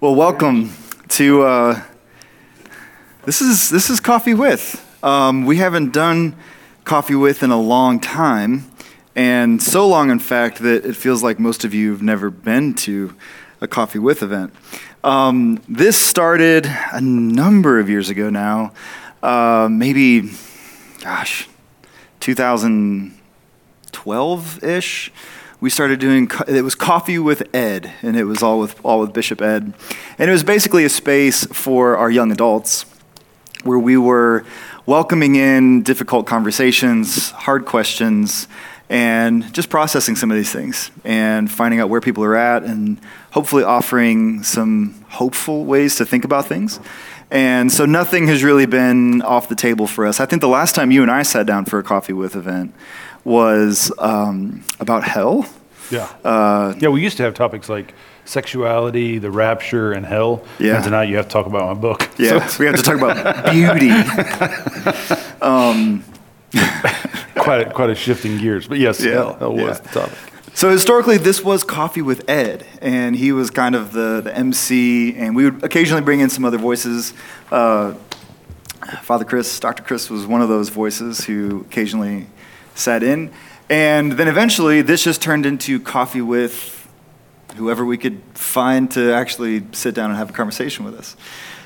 Well, welcome to this is Coffee With. We haven't done Coffee With in a long time, and so long, in fact, that it feels like most of you have never been to a Coffee With event. This started a number of years ago now, maybe, 2012-ish. We started doing, it was Coffee with Ed, and it was all with Bishop Ed. And it was basically a space for our young adults where we were welcoming in difficult conversations, hard questions, and just processing some of these things and finding out where people are at and hopefully offering some hopeful ways to think about things. And so nothing has really been off the table for us. I think the last time you and I sat down for a Coffee With event was about hell. Yeah. We used to have topics like sexuality, the rapture, and hell. Yeah. And tonight you have to talk about my book. Yeah, so we have to talk about beauty. Quite a shifting gears. But yes, yeah, hell was the topic. So historically, this was Coffee with Ed, and he was kind of the MC, and we would occasionally bring in some other voices. Father Chris, Dr. Chris was one of those voices who occasionally sat in, and then eventually this just turned into Coffee with whoever we could find to actually sit down and have a conversation with us.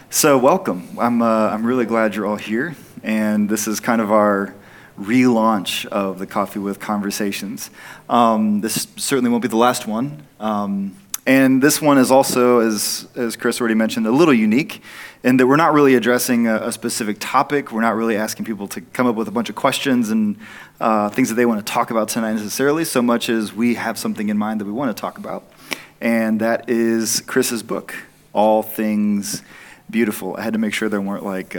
So welcome. I'm really glad you're all here, and this is kind of our relaunch of the Coffee With conversations. This certainly won't be the last one. And this one is also, as Chris already mentioned, a little unique in that we're not really addressing a specific topic. We're not really asking people to come up with a bunch of questions and things that they want to talk about tonight necessarily, so much as we have something in mind that we want to talk about. And that is Chris's book, All Things Beautiful. I had to make sure there weren't like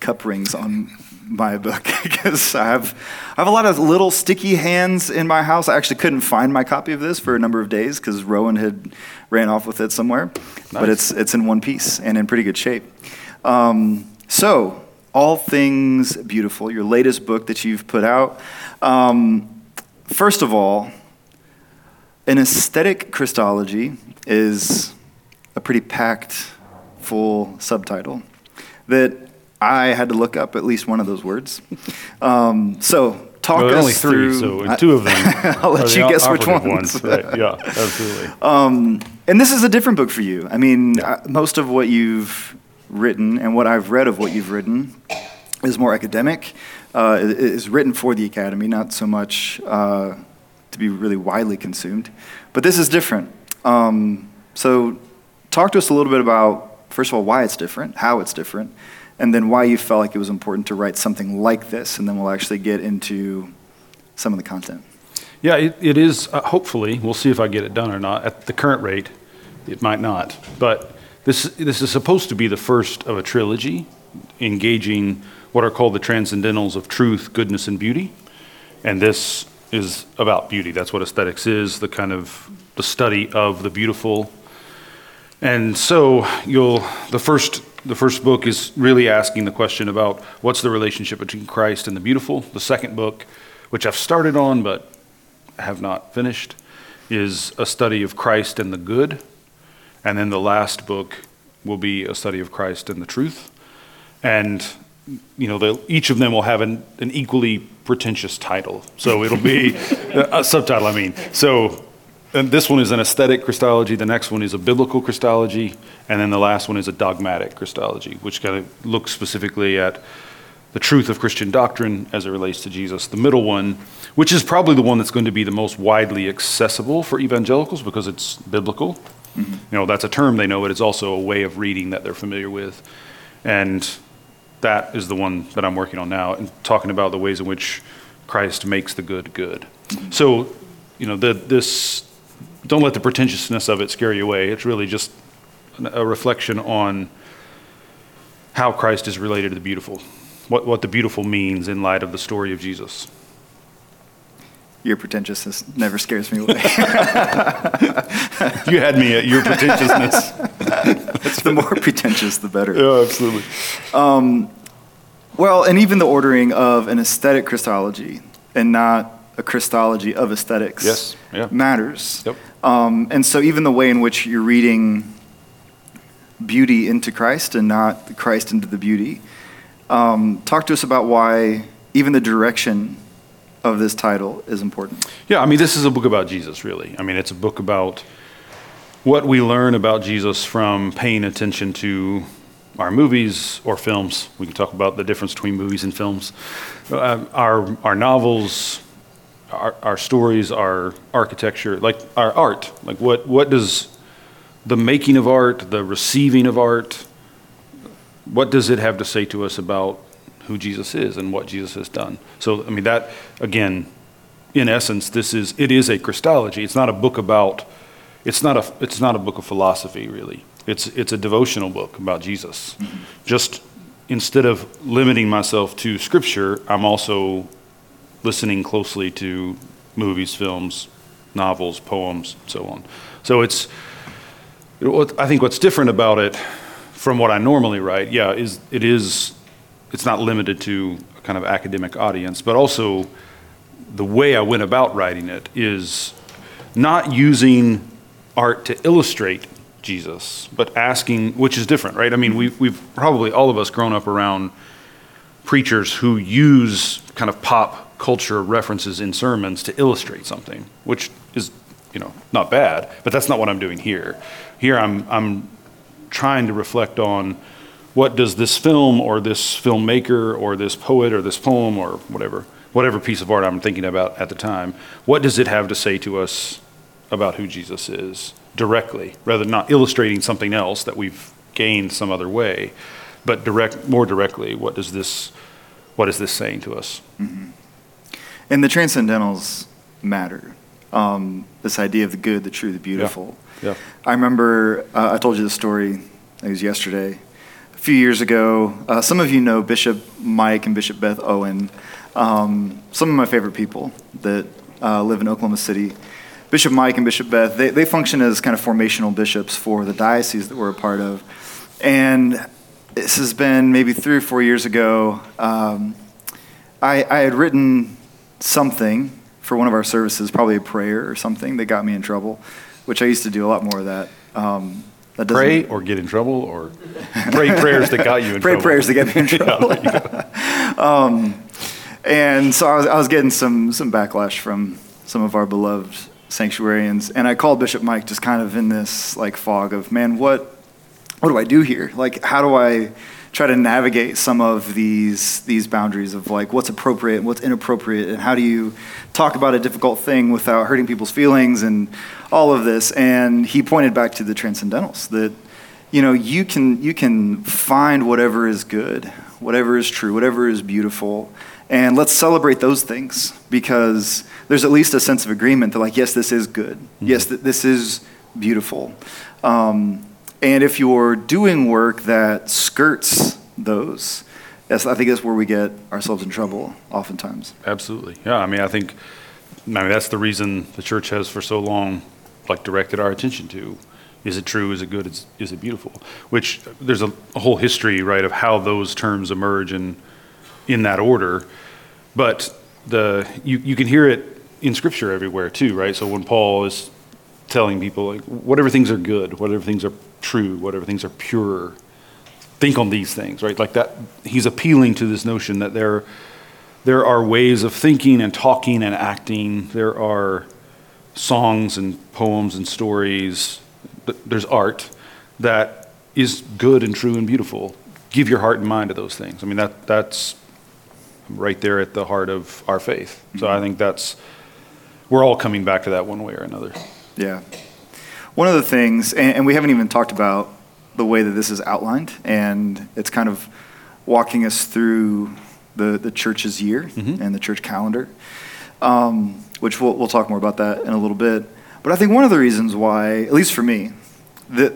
cup rings on my book because I have a lot of little sticky hands in my house. I actually couldn't find my copy of this for a number of days because Rowan had ran off with it somewhere. Nice. But it's in one piece and in pretty good shape. So All Things Beautiful, your latest book that you've put out. First of all, an aesthetic Christology is a pretty packed, full subtitle that I had to look up at least one of those words. So talk us only through. Two of them. I'll let you guess which ones. Right. Yeah, absolutely. And this is a different book for you. I mean, yeah. Most of what you've written and what I've read of what you've written is more academic. It is written for the academy, not so much to be really widely consumed. But this is different. So talk to us a little bit about, first of all, why it's different, how it's different, and then why you felt like it was important to write something like this, and then we'll actually get into some of the content. Yeah, it is, hopefully, we'll see if I get it done or not. At the current rate, it might not. But this is supposed to be the first of a trilogy, engaging what are called the transcendentals of truth, goodness, and beauty. And this is about beauty. That's what aesthetics is, the kind of the study of the beautiful. And so the first book is really asking the question about what's the relationship between Christ and the beautiful. The second book, which I've started on but have not finished, is a study of Christ and the good. And then the last book will be a study of Christ and the truth. And you know, each of them will have an equally pretentious title. So it'll be a subtitle, I mean. So and this one is an aesthetic Christology, the next one is a biblical Christology, and then the last one is a dogmatic Christology, which kind of looks specifically at the truth of Christian doctrine as it relates to Jesus. The middle one, which is probably the one that's going to be the most widely accessible for evangelicals because it's biblical. Mm-hmm. You know, that's a term they know, but it's also a way of reading that they're familiar with. And that is the one that I'm working on now and talking about the ways in which Christ makes the good good. Mm-hmm. So, you know, don't let the pretentiousness of it scare you away. It's really just a reflection on how Christ is related to the beautiful, what the beautiful means in light of the story of Jesus. Your pretentiousness never scares me away. You had me at your pretentiousness. The more pretentious, the better. Yeah, absolutely. Well, and even the ordering of an aesthetic Christology and not a Christology of aesthetics matters. Yep. And so even the way in which you're reading beauty into Christ and not Christ into the beauty, talk to us about why even the direction of this title is important. Yeah, I mean, this is a book about Jesus, really. I mean, it's a book about what we learn about Jesus from paying attention to our movies or films. We can talk about the difference between movies and films. Our novels, our stories, our architecture, like our art. Like what does the making of art, the receiving of art, what does it have to say to us about who Jesus is and what Jesus has done? So, I mean, that, again, in essence, it is a Christology. It's not a book about, it's not a book of philosophy, really. It's a devotional book about Jesus. Mm-hmm. Just instead of limiting myself to Scripture, I'm also listening closely to movies, films, novels, poems, and so on. So it's, I think what's different about it from what I normally write, it's not limited to a kind of academic audience, but also the way I went about writing it is not using art to illustrate Jesus, but asking, which is different, right? I mean, we've probably all of us grown up around preachers who use kind of pop culture references in sermons to illustrate something, which is, not bad, but that's not what I'm doing here. Here I'm trying to reflect on what does this film or this filmmaker or this poet or this poem or whatever piece of art I'm thinking about at the time, what does it have to say to us about who Jesus is directly, rather than not illustrating something else that we've gained some other way, but more directly, what is this saying to us? Mm-hmm. And the transcendentals matter. This idea of the good, the true, the beautiful. Yeah. Yeah. I remember, I told you the story, it was yesterday, a few years ago. Some of you know Bishop Mike and Bishop Beth Owen, some of my favorite people that live in Oklahoma City. Bishop Mike and Bishop Beth, they function as kind of formational bishops for the diocese that we're a part of. And this has been maybe 3 or 4 years ago. I had written something for one of our services, probably a prayer or something that got me in trouble, which I used to do a lot more of that. That pray or get in trouble, or pray prayers that got you in trouble. Pray prayers that get me in trouble. Yeah, and so I was getting some backlash from some of our beloved sanctuarians, and I called Bishop Mike just kind of in this like fog of, man, what do I do here? Like, how do I try to navigate some of these boundaries of like what's appropriate and what's inappropriate, and how do you talk about a difficult thing without hurting people's feelings and all of this? And he pointed back to the transcendentals, that you can find whatever is good, whatever is true, whatever is beautiful, and let's celebrate those things, because there's at least a sense of agreement that like, yes, this is good, mm-hmm. Yes, this is beautiful. And if you're doing work that skirts those, I think that's where we get ourselves in trouble oftentimes. Absolutely. Yeah, I mean, I think that's the reason the church has for so long like directed our attention to, is it true, is it good, is it beautiful? Which there's a whole history, right, of how those terms emerge in that order. But you can hear it in Scripture everywhere too, right? So when Paul is telling people, like, whatever things are good, whatever things are true, whatever things are pure, think on these things, right? Like that, he's appealing to this notion that there are ways of thinking and talking and acting. There are songs and poems and stories. There's art that is good and true and beautiful. Give your heart and mind to those things. I mean, that's right there at the heart of our faith. So I think we're all coming back to that one way or another. Yeah. One of the things, and we haven't even talked about the way that this is outlined, and it's kind of walking us through the church's year, mm-hmm. and the church calendar, which we'll talk more about that in a little bit. But I think one of the reasons why, at least for me, that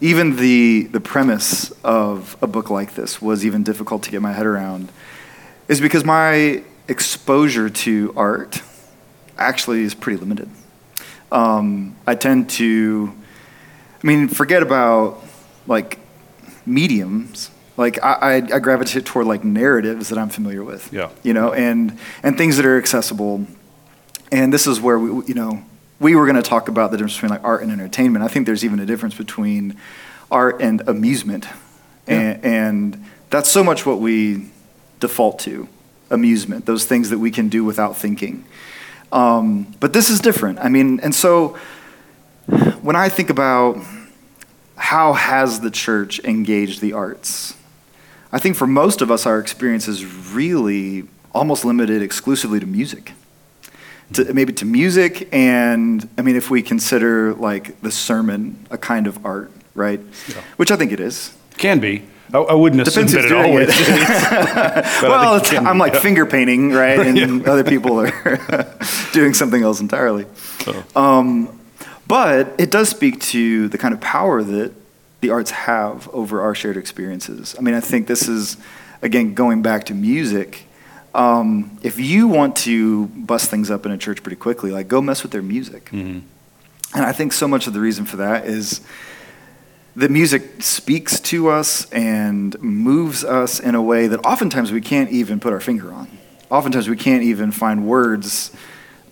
even the premise of a book like this was even difficult to get my head around, is because my exposure to art actually is pretty limited. I tend to, forget about like mediums. Like I gravitate toward like narratives that I'm familiar with, and things that are accessible. And this is where we, we were going to talk about the difference between like art and entertainment. I think there's even a difference between art and amusement. Yeah. And that's so much what we default to, amusement, those things that we can do without thinking. But this is different. I mean, and so when I think about how has the church engaged the arts, I think for most of us, our experience is really almost limited exclusively to music. Maybe to music, and I mean, if we consider like the sermon a kind of art, right? Yeah. Which I think it is. Can be. I wouldn't assume that it always is. Well, I'm like finger painting, right? And yeah. Other people are doing something else entirely. Oh. But it does speak to the kind of power that the arts have over our shared experiences. I mean, I think this is, again, going back to music. If you want to bust things up in a church pretty quickly, like go mess with their music. Mm-hmm. And I think so much of the reason for that is the music speaks to us and moves us in a way that oftentimes we can't even put our finger on. Oftentimes we can't even find words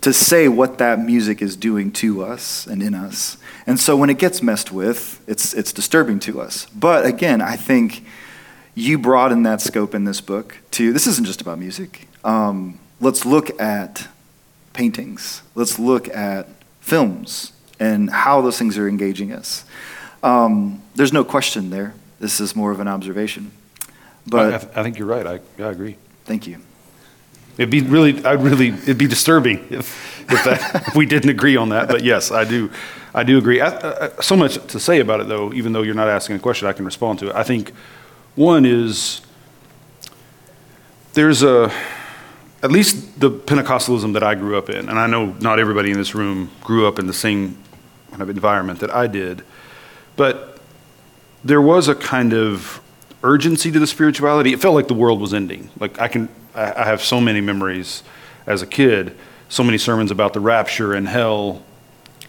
to say what that music is doing to us and in us. And so when it gets messed with, it's disturbing to us. But again, I think you broaden that scope in this book to, this isn't just about music. Let's look at paintings. Let's look at films and how those things are engaging us. There's no question there. This is more of an observation. But I think you're right. I agree. Thank you. It'd be disturbing if we didn't agree on that. But yes, I do agree. So much to say about it, though. Even though you're not asking a question, I can respond to it. I think one is there's at least the Pentecostalism that I grew up in, and I know not everybody in this room grew up in the same kind of environment that I did, but there was a kind of urgency to the spirituality. It felt like the world was ending. Like I have so many memories as a kid, so many sermons about the rapture and hell,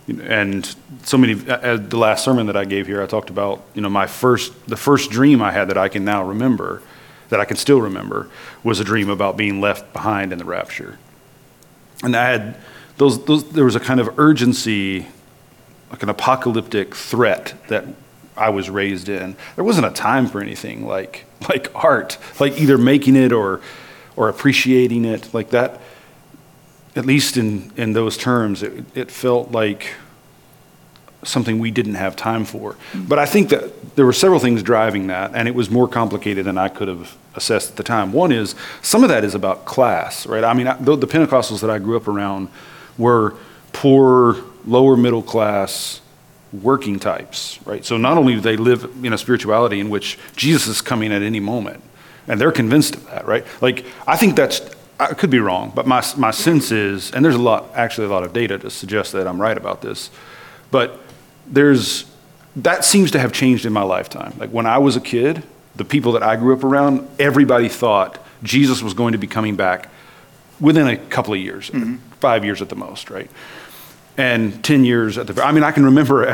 and so many. The last sermon that I gave here, I talked about the first dream I had that I can now remember, that I can still remember, was a dream about being left behind in the rapture. And I had those. There was a kind of urgency, like an apocalyptic threat that I was raised in. There wasn't a time for anything like art, like either making it or appreciating it like that. At least in those terms, it felt like something we didn't have time for. But I think that there were several things driving that, and it was more complicated than I could have assessed at the time. One is, some of that is about class, right? I mean, the Pentecostals that I grew up around were poor, lower middle class, working types, right? So not only do they live in a spirituality in which Jesus is coming at any moment, and they're convinced of that, right? Like, I think that's... I could be wrong, but my sense is, and there's a lot of data to suggest that I'm right about this, but that seems to have changed in my lifetime. Like when I was a kid, the people that I grew up around, everybody thought Jesus was going to be coming back within a couple of years, mm-hmm. 5 years at the most, right? And 10 years at the, I mean, I can remember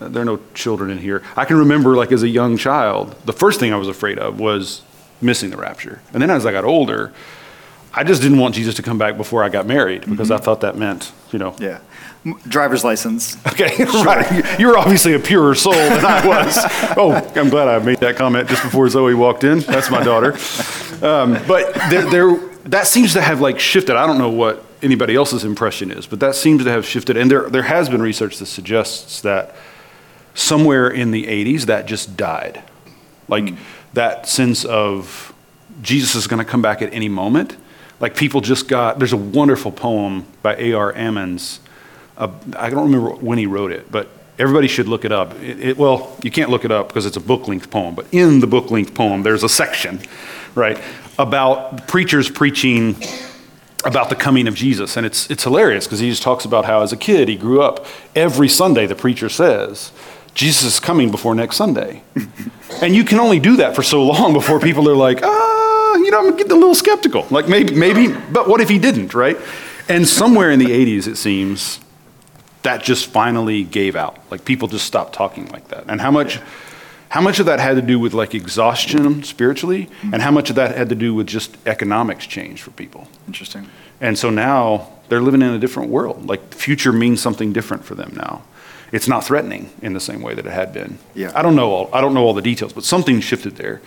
there are no children in here. I can remember like as a young child, the first thing I was afraid of was missing the rapture. And then as I got older, I just didn't want Jesus to come back before I got married because mm-hmm. I thought that meant, Yeah. Driver's license. Okay, sure. Right. You're obviously a purer soul than I was. Oh, I'm glad I made that comment just before Zoe walked in. That's my daughter. But that seems to have like shifted. I don't know what anybody else's impression is, but that seems to have shifted. And there has been research that suggests that somewhere in the 80s, that just died. Like that sense of Jesus is going to come back at any moment. Like people just got, there's a wonderful poem by A.R. Ammons. I don't remember when he wrote it, but everybody should look it up. Well, you can't look it up because it's a book-length poem, but in the book-length poem, there's a section, right, about preachers preaching about the coming of Jesus. And it's hilarious because he just talks about how as a kid he grew up, every Sunday the preacher says, Jesus is coming before next Sunday. And you can only do that for so long before people are like, I'm getting a little skeptical. Like maybe, but what if he didn't, right? And somewhere in the 80s, it seems, that just finally gave out. Like people just stopped talking like that. And how much How much of that had to do with like exhaustion spiritually, and how much of that had to do with just economics change for people? Interesting. And so now they're living in a different world. Like the future means something different for them now. It's not threatening in the same way that it had been. Yeah. I don't know all the details, but something shifted there.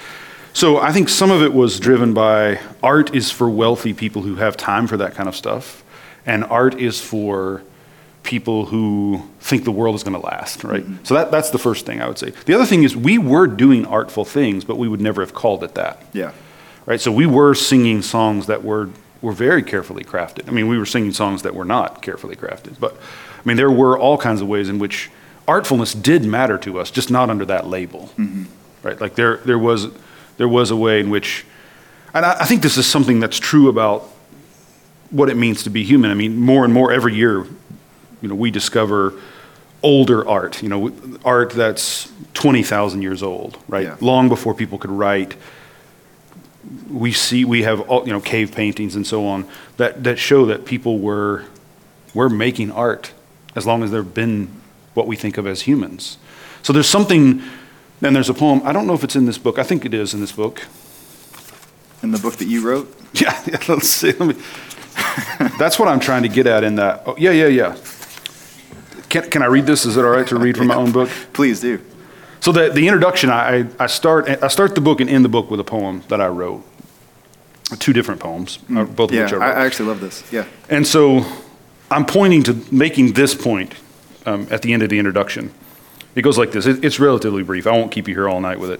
So I think some of it was driven by art is for wealthy people who have time for that kind of stuff, and art is for people who think the world is going to last, right? Mm-hmm. So that's the first thing I would say. The other thing is we were doing artful things, but we would never have called it that. Yeah. Right? So we were singing songs that were very carefully crafted. I mean, we were singing songs that were not carefully crafted, but I mean, there were all kinds of ways in which artfulness did matter to us, just not under that label, mm-hmm. right? Like there was a way in which, and I think this is something that's true about what it means to be human. I mean, more and more every year, you know, we discover older art, you know, art that's 20,000 years old, right? Yeah. Long before people could write. We have you know, cave paintings and so on that show that people were making art as long as there have been what we think of as humans. So there's something, and there's a poem, I don't know if it's in this book. I think it is in this book. In the book that you wrote? Yeah, let's see. That's what I'm trying to get at in that. Oh, yeah. Can I read this? Is it all right to read from my own book? Please do. So the introduction, I start the book and end the book with a poem that I wrote. Two different poems, both of which I wrote. I actually love this, yeah. And so I'm pointing to making this point at the end of the introduction. It goes like this. It's relatively brief. I won't keep you here all night with it.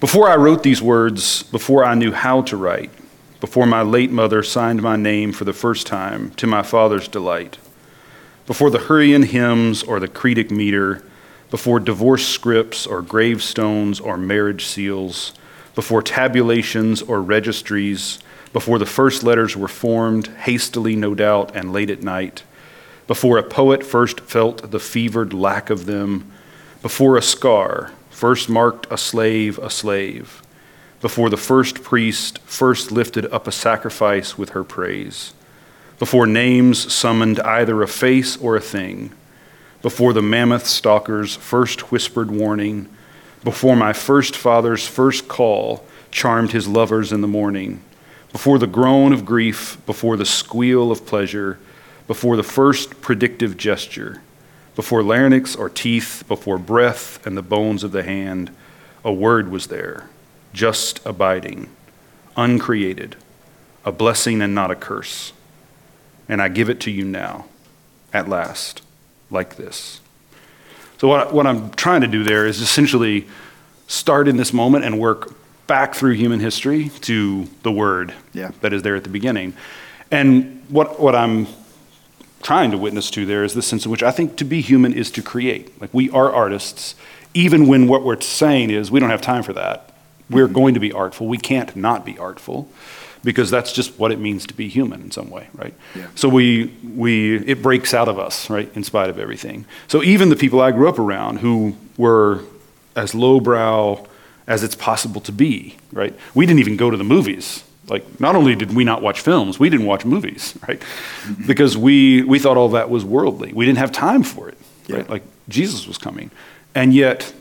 Before I wrote these words, before I knew how to write, before my late mother signed my name for the first time to my father's delight, before the Hurrian hymns or the cretic meter, before divorce scripts or gravestones or marriage seals, before tabulations or registries, before the first letters were formed, hastily no doubt and late at night, before a poet first felt the fevered lack of them, before a scar first marked a slave, before the first priest first lifted up a sacrifice with her praise, before names summoned either a face or a thing, before the mammoth stalker's first whispered warning, before my first father's first call charmed his lovers in the morning, before the groan of grief, before the squeal of pleasure, before the first predictive gesture, before larynx or teeth, before breath and the bones of the hand, a word was there, just abiding, uncreated, a blessing and not a curse. And I give it to you now, at last, like this. So what I'm trying to do there is essentially start in this moment and work back through human history to the word that is there at the beginning. And what I'm trying to witness to there is the sense in which I think to be human is to create. Like we are artists, even when what we're saying is we don't have time for that. We're going to be artful. We can't not be artful, because that's just what it means to be human in some way, right? Yeah. So it breaks out of us, right, in spite of everything. So even the people I grew up around who were as lowbrow as it's possible to be, right? We didn't even go to the movies. Like, not only did we not watch films, we didn't watch movies, right? Mm-hmm. Because we thought all that was worldly. We didn't have time for it, right? Like, Jesus was coming. And yet,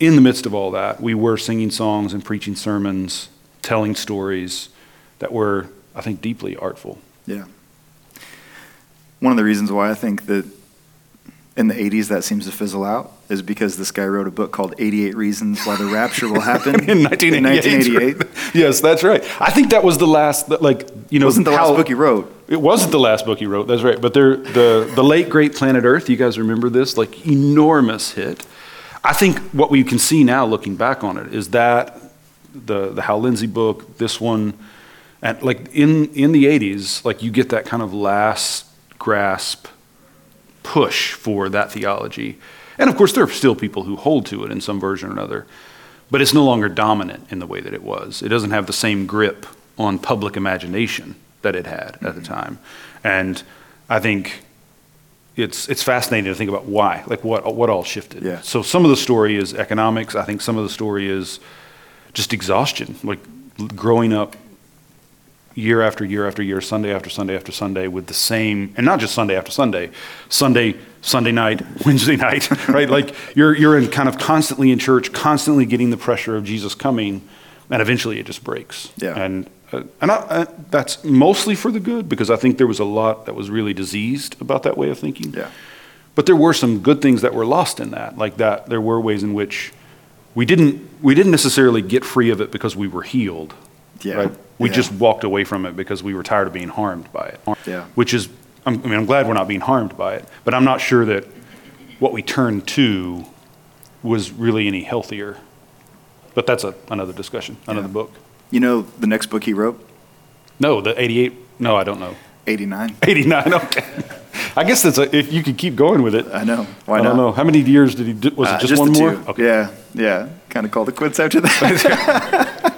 in the midst of all that, we were singing songs and preaching sermons, telling stories that were, I think, deeply artful. Yeah. One of the reasons why I think that in the 80s that seems to fizzle out is because this guy wrote a book called 88 Reasons Why the Rapture Will Happen in 1988. Yes, that's right. I think that was the last, like, you know. It wasn't the last book he wrote. It wasn't the last book he wrote, that's right. But the late, great Planet Earth, you guys remember this? Like, enormous hit. I think what we can see now looking back on it is that the Hal Lindsey book, this one, and like in the 80s, like you get that kind of last grasp push for that theology. And of course, there are still people who hold to it in some version or another, but it's no longer dominant in the way that it was. It doesn't have the same grip on public imagination that it had at the time. And I think it's fascinating to think about why, like what all shifted. Yeah. So some of the story is economics. I think some of the story is just exhaustion, like growing up year after year after year, Sunday after Sunday after Sunday with the same, and not just Sunday after Sunday, Sunday Sunday night, Wednesday night, right? Like you're in kind of constantly in church, constantly getting the pressure of Jesus coming, and eventually it just breaks. Yeah. And that's mostly for the good, because I think there was a lot that was really diseased about that way of thinking. Yeah. But there were some good things that were lost in that, like that there were ways in which we didn't necessarily get free of it because we were healed. Yeah. Right? We just walked away from it because we were tired of being harmed by it. Yeah. Which is, I mean, I'm glad we're not being harmed by it, but I'm not sure that what we turned to was really any healthier. But that's another discussion, another book. You know the next book he wrote? No, the 88. No, I don't know. 89. 89. Okay. I guess that's if you could keep going with it. I know. Why not? I don't know. How many years did he do? Was it just one more? Two. Okay. Yeah. Yeah. Kind of called it quits after that.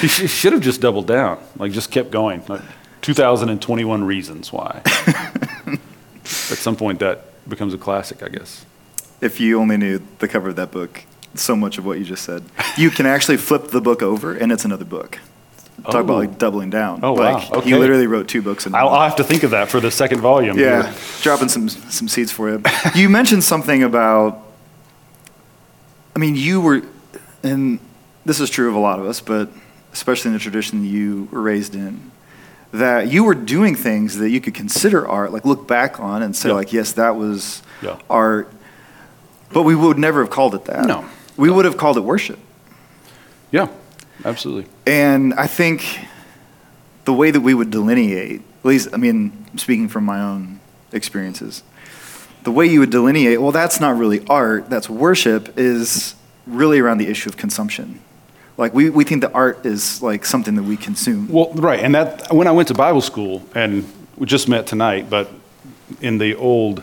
He should have just doubled down. Like just kept going. Like 2021 reasons why. At some point that becomes a classic, I guess. If you only knew the cover of that book. So much of what you just said. You can actually flip the book over, and it's another book. Talk about like doubling down. Oh, like, wow. Okay. He literally wrote two books. I'll have to think of that for the second volume. Yeah, here. Dropping some seeds for you. You mentioned something about, I mean, you were, and this is true of a lot of us, but especially in the tradition you were raised in, that you were doing things that you could consider art, like look back on and say, like, yes, that was art, but we would never have called it that. No. We would have called it worship. Yeah, absolutely. And I think the way that we would delineate, at least, I mean, speaking from my own experiences, the way you would delineate, well, that's not really art, that's worship, is really around the issue of consumption. Like, we think that art is like something that we consume. Well, right, and that when I went to Bible school, and we just met tonight, but in the old...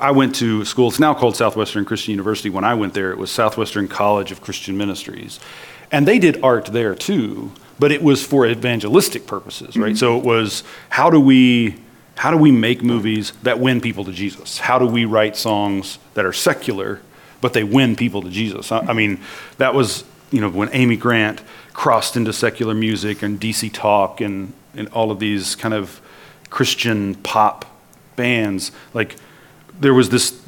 I went to school, it's now called Southwestern Christian University. When I went there, it was Southwestern College of Christian Ministries. And they did art there too, but it was for evangelistic purposes, right? Mm-hmm. So it was, how do we make movies that win people to Jesus? How do we write songs that are secular, but they win people to Jesus? I mean, that was, you know, when Amy Grant crossed into secular music and DC Talk and all of these kind of Christian pop bands, like, there was this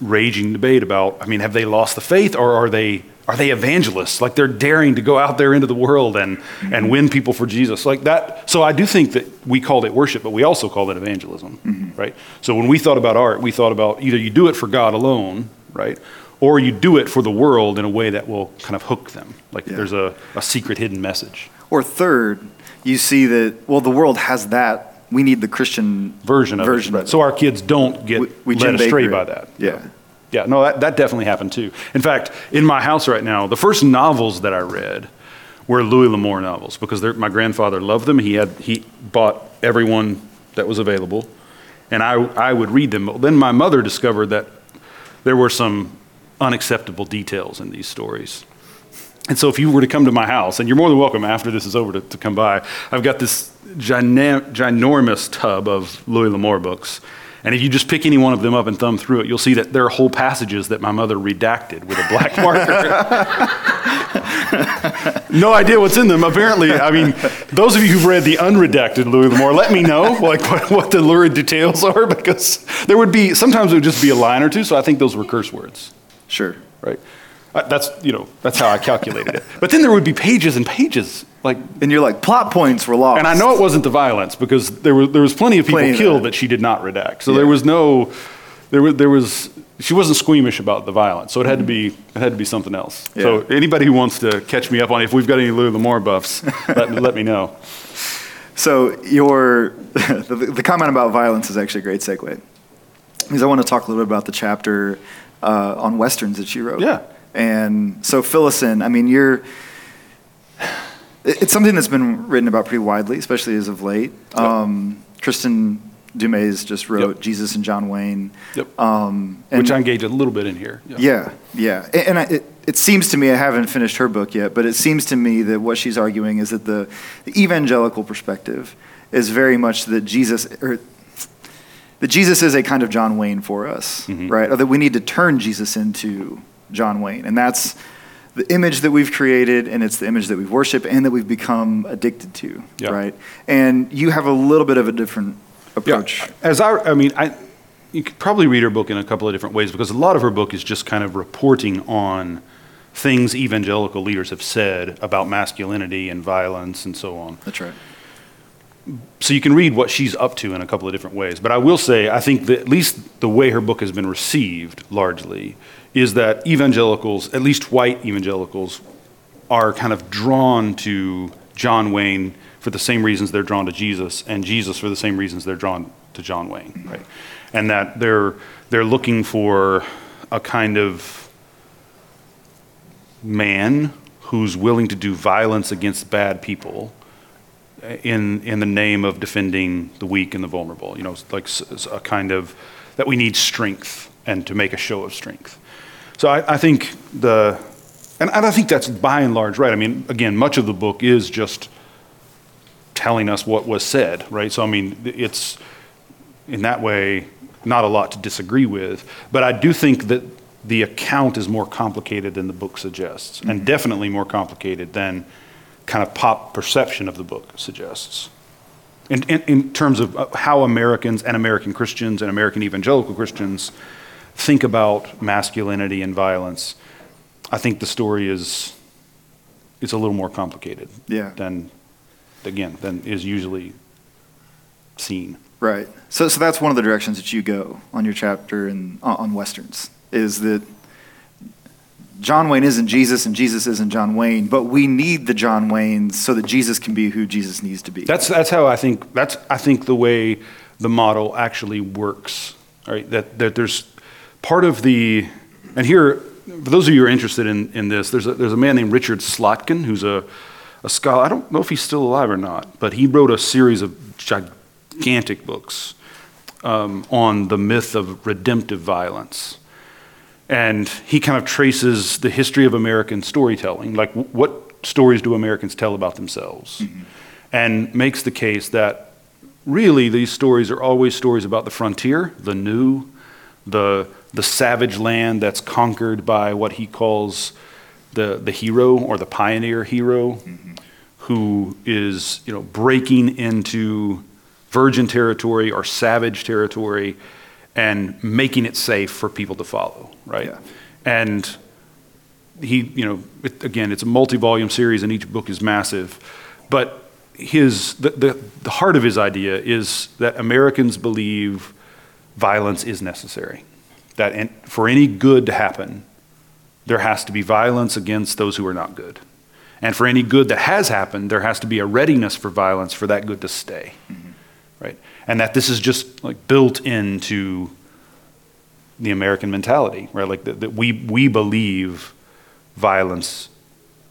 raging debate about, I mean, have they lost the faith or are they evangelists? Like they're daring to go out there into the world and win people for Jesus like that. So I do think that we called it worship, but we also called it evangelism, right? So when we thought about art, we thought about either you do it for God alone, right? Or you do it for the world in a way that will kind of hook them. Like there's a secret hidden message. Or third, you see that, well, the world has that. We need the Christian version of it. So our kids don't get led astray by that. Yeah. Yeah, no, that definitely happened too. In fact, in my house right now, the first novels that I read were Louis L'Amour novels because my grandfather loved them. He bought every one that was available, and I would read them. But then my mother discovered that there were some unacceptable details in these stories. And so if you were to come to my house, and you're more than welcome after this is over to come by, I've got this ginormous tub of Louis L'Amour books. And if you just pick any one of them up and thumb through it, you'll see that there are whole passages that my mother redacted with a black marker. No idea what's in them. Apparently, I mean, those of you who've read the unredacted Louis L'Amour, let me know like what the lurid details are, because there would be, sometimes it would just be a line or two. So I think those were curse words. Sure. Right. That's how I calculated it. But then there would be pages and pages. And you're like, plot points were lost. And I know it wasn't the violence because there was plenty of people killed that she did not redact. So she wasn't squeamish about the violence. So it had to be something else. Yeah. So anybody who wants to catch me up on if we've got any Louis L'Amour buffs, let me know. So the comment about violence is actually a great segue because I want to talk a little bit about the chapter on Westerns that she wrote. Yeah. And so fill us in. I mean, it's something that's been written about pretty widely, especially as of late. Yep. Kristen Dumais just wrote Jesus and John Wayne. Yep. Which I engage a little bit in here. Yep. Yeah. And it seems to me, I haven't finished her book yet, but it seems to me that what she's arguing is that the evangelical perspective is very much that Jesus is a kind of John Wayne for us, right? Or that we need to turn Jesus into John Wayne. And that's the image that we've created, and it's the image that we've worshiped and that we've become addicted to, right? And you have a little bit of a different approach. As I mean, I you could probably read her book in a couple of different ways, because a lot of her book is just kind of reporting on things evangelical leaders have said about masculinity and violence and so on. That's right. So you can read what she's up to in a couple of different ways. But I will say, I think that at least the way her book has been received largely is that evangelicals, at least white evangelicals, are kind of drawn to John Wayne for the same reasons they're drawn to Jesus, and Jesus for the same reasons they're drawn to John Wayne, right? And that they're looking for a kind of man who's willing to do violence against bad people in the name of defending the weak and the vulnerable. You know, like a kind of, that we need strength and to make a show of strength. So I think and I think that's by and large right. I mean, again, much of the book is just telling us what was said, right? So, I mean, it's in that way not a lot to disagree with, but I do think that the account is more complicated than the book suggests, and definitely more complicated than kind of pop perception of the book suggests. In terms of how Americans and American Christians and American evangelical Christians think about masculinity and violence, I think the story is a little more complicated than is usually seen. Right. So that's one of the directions that you go on your chapter and on Westerns, is that John Wayne isn't Jesus and Jesus isn't John Wayne, but we need the John Waynes so that Jesus can be who Jesus needs to be. That's how I think, I think the way the model actually works. All right, that there's part of the, and here, for those of you who are interested in this, there's a man named Richard Slotkin, who's a scholar. I don't know if he's still alive or not, but he wrote a series of gigantic books on the myth of redemptive violence. And he kind of traces the history of American storytelling, like what stories do Americans tell about themselves, and makes the case that really these stories are always stories about the frontier, the new, the savage land that's conquered by what he calls the hero or the pioneer hero, who is, you know, breaking into virgin territory or savage territory and making it safe for people to follow, right? Yeah. And he, you know, again, it's a multi-volume series and each book is massive, but the heart of his idea is that Americans believe violence is necessary, that for any good to happen, there has to be violence against those who are not good. And for any good that has happened, there has to be a readiness for violence for that good to stay, right? And that this is just like built into the American mentality, right? Like that we believe violence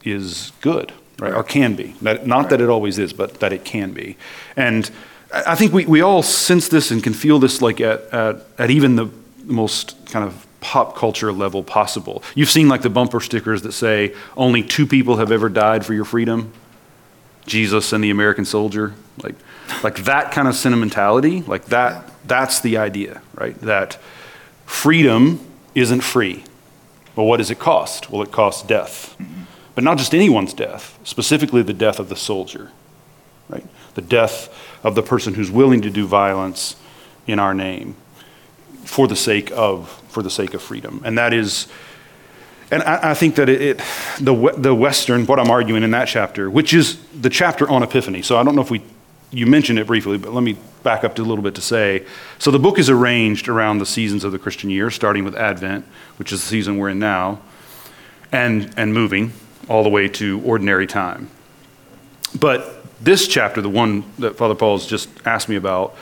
is good, right? Or can be. That it always is, but that it can be. And I think we all sense this and can feel this like at even the most kind of pop culture level possible. You've seen like the bumper stickers that say only two people have ever died for your freedom, Jesus and the American soldier, like that kind of sentimentality, like that's the idea, right? That freedom isn't free. Well, what does it cost? Well, it costs death, but not just anyone's death, specifically the death of the soldier, right? The death of the person who's willing to do violence in our name for the sake of freedom. And that is, and I think that the Western, what I'm arguing in that chapter, which is the chapter on Epiphany. So I don't know if you mentioned it briefly, but let me back up to a little bit to say, so the book is arranged around the seasons of the Christian year, starting with Advent, which is the season we're in now, and moving all the way to ordinary time. But this chapter, the one that Father Paul's just asked me about,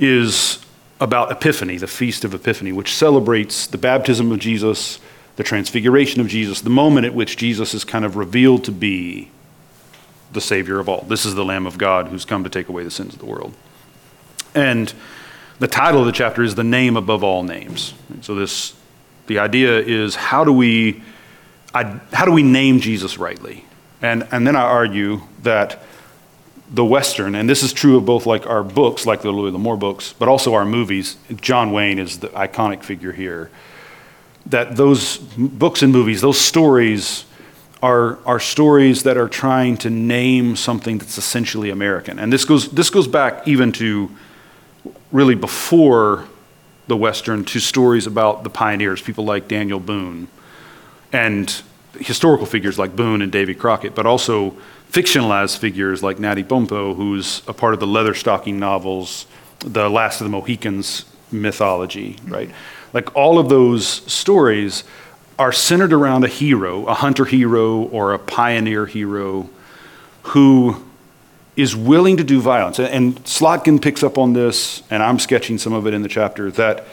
is about Epiphany, the Feast of Epiphany, which celebrates the baptism of Jesus, the transfiguration of Jesus, the moment at which Jesus is kind of revealed to be the Savior of all. This is the Lamb of God who's come to take away the sins of the world. And the title of the chapter is The Name Above All Names. So the idea is how do we name Jesus rightly? And then I argue that the Western, and this is true of both like our books, like the Louis L'Amour books, but also our movies. John Wayne is the iconic figure here. That those books and movies, those stories are stories that are trying to name something that's essentially American. And this goes back even to really before the Western to stories about the pioneers, people like Daniel Boone, and historical figures like Boone and Davy Crockett, but also fictionalized figures like Natty Bumppo, who's a part of the Leatherstocking novels, The Last of the Mohicans mythology, right? Like all of those stories are centered around a hero, a hunter hero or a pioneer hero who is willing to do violence. And Slotkin picks up on this, and I'm sketching some of it in the chapter, that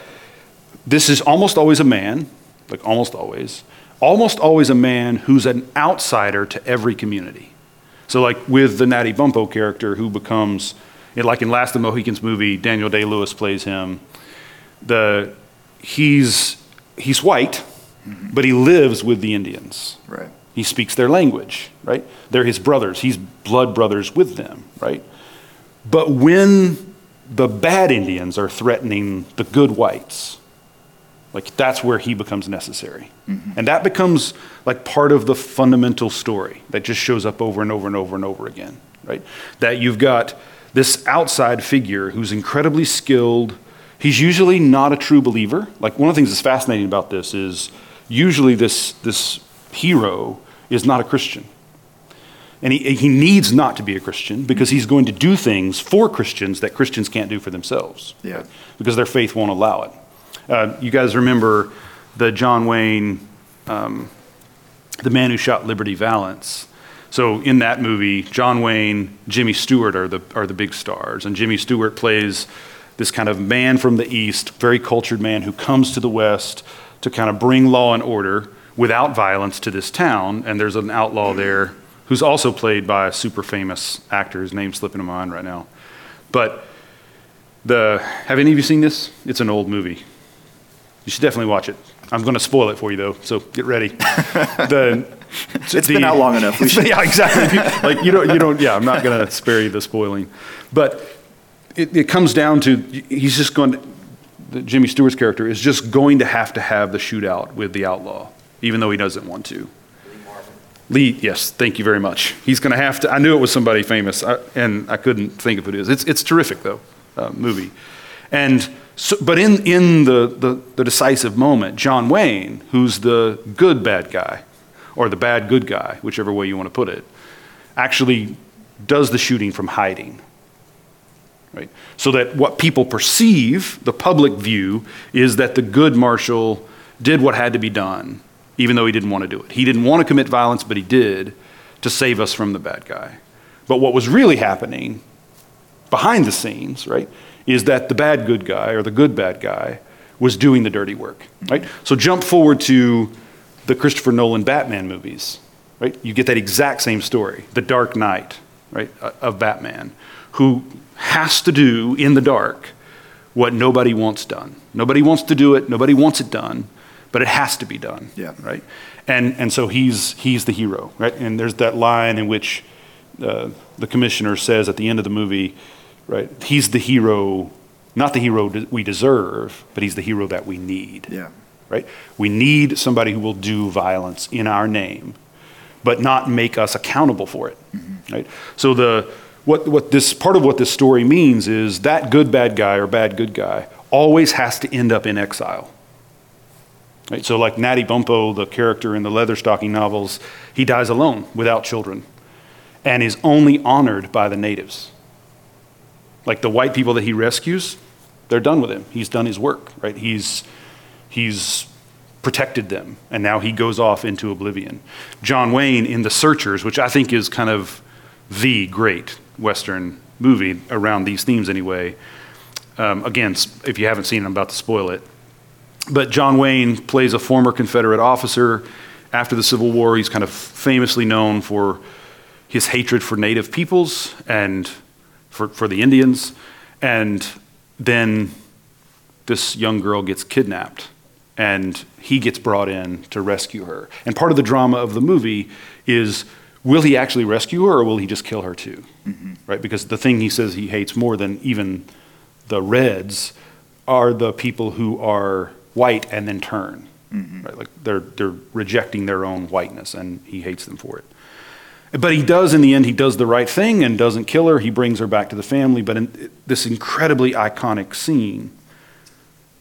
this is almost always a man, like almost always a man who's an outsider to every community. So like with the Natty Bumppo character who becomes, like in Last of the Mohicans movie, Daniel Day-Lewis plays him. He's white, but he lives with the Indians. Right. He speaks their language, right? They're his brothers. He's blood brothers with them, right? But when the bad Indians are threatening the good whites, like that's where he becomes necessary. Mm-hmm. And that becomes like part of the fundamental story that just shows up over and over and over and over again, right? That you've got this outside figure who's incredibly skilled. He's usually not a true believer. Like one of the things that's fascinating about this is usually this hero is not a Christian. And he needs not to be a Christian because he's going to do things for Christians that Christians can't do for themselves. Yeah. Right? Because their faith won't allow it. You guys remember the John Wayne, The Man Who Shot Liberty Valance. So in that movie, John Wayne, Jimmy Stewart are the big stars. And Jimmy Stewart plays this kind of man from the East, very cultured man who comes to the West to kind of bring law and order without violence to this town. And there's an outlaw there who's also played by a super famous actor. His name's slipping my mind right now. But have any of you seen this? It's an old movie. You should definitely watch it. I'm going to spoil it for you, though, so get ready. It's been out long enough. Yeah, exactly. Like you don't. Yeah, I'm not going to spare you the spoiling. But it comes down to Jimmy Stewart's character is just going to have the shootout with the outlaw, even though he doesn't want to. Lee, yes, thank you very much. He's going to have to. I knew it was somebody famous, and I couldn't think of who it is. It's terrific though, movie, and. So, but in the decisive moment, John Wayne, who's the good bad guy, or the bad good guy, whichever way you want to put it, actually does the shooting from hiding, right? So that what people perceive, the public view, is that the good marshal did what had to be done, even though he didn't want to do it. He didn't want to commit violence, but he did to save us from the bad guy. But what was really happening behind the scenes, right, is that the bad good guy or the good bad guy was doing the dirty work, right? So jump forward to the Christopher Nolan Batman movies, right? You get that exact same story, the Dark Knight, right, of Batman, who has to do in the dark what nobody wants done. Nobody wants to do it, nobody wants it done, but it has to be done, yeah, right? And so he's the hero, right? And there's that line in which the commissioner says at the end of the movie, right, he's the hero, not the hero we deserve, but he's the hero that we need. Yeah. Right? We need somebody who will do violence in our name, but not make us accountable for it. Mm-hmm. Right? So what this part of what this story means is that good bad guy or bad good guy always has to end up in exile. Right? So like Natty Bumppo, the character in the Leatherstocking novels, he dies alone without children, and is only honored by the natives. Like the white people that he rescues, they're done with him. He's done his work, right? He's protected them, and now he goes off into oblivion. John Wayne in The Searchers, which I think is kind of the great Western movie around these themes anyway. Again, if you haven't seen it, I'm about to spoil it. But John Wayne plays a former Confederate officer. After the Civil War, he's kind of famously known for his hatred for Native peoples and for the Indians, and then this young girl gets kidnapped and he gets brought in to rescue her. And part of the drama of the movie is, will he actually rescue her or will he just kill her too? Mm-hmm. Right? Because the thing he says he hates more than even the Reds are the people who are white and then turn. Mm-hmm. Right? Like they're rejecting their own whiteness, and he hates them for it. But he does, in the end, he does the right thing and doesn't kill her. He brings her back to the family. But in this incredibly iconic scene,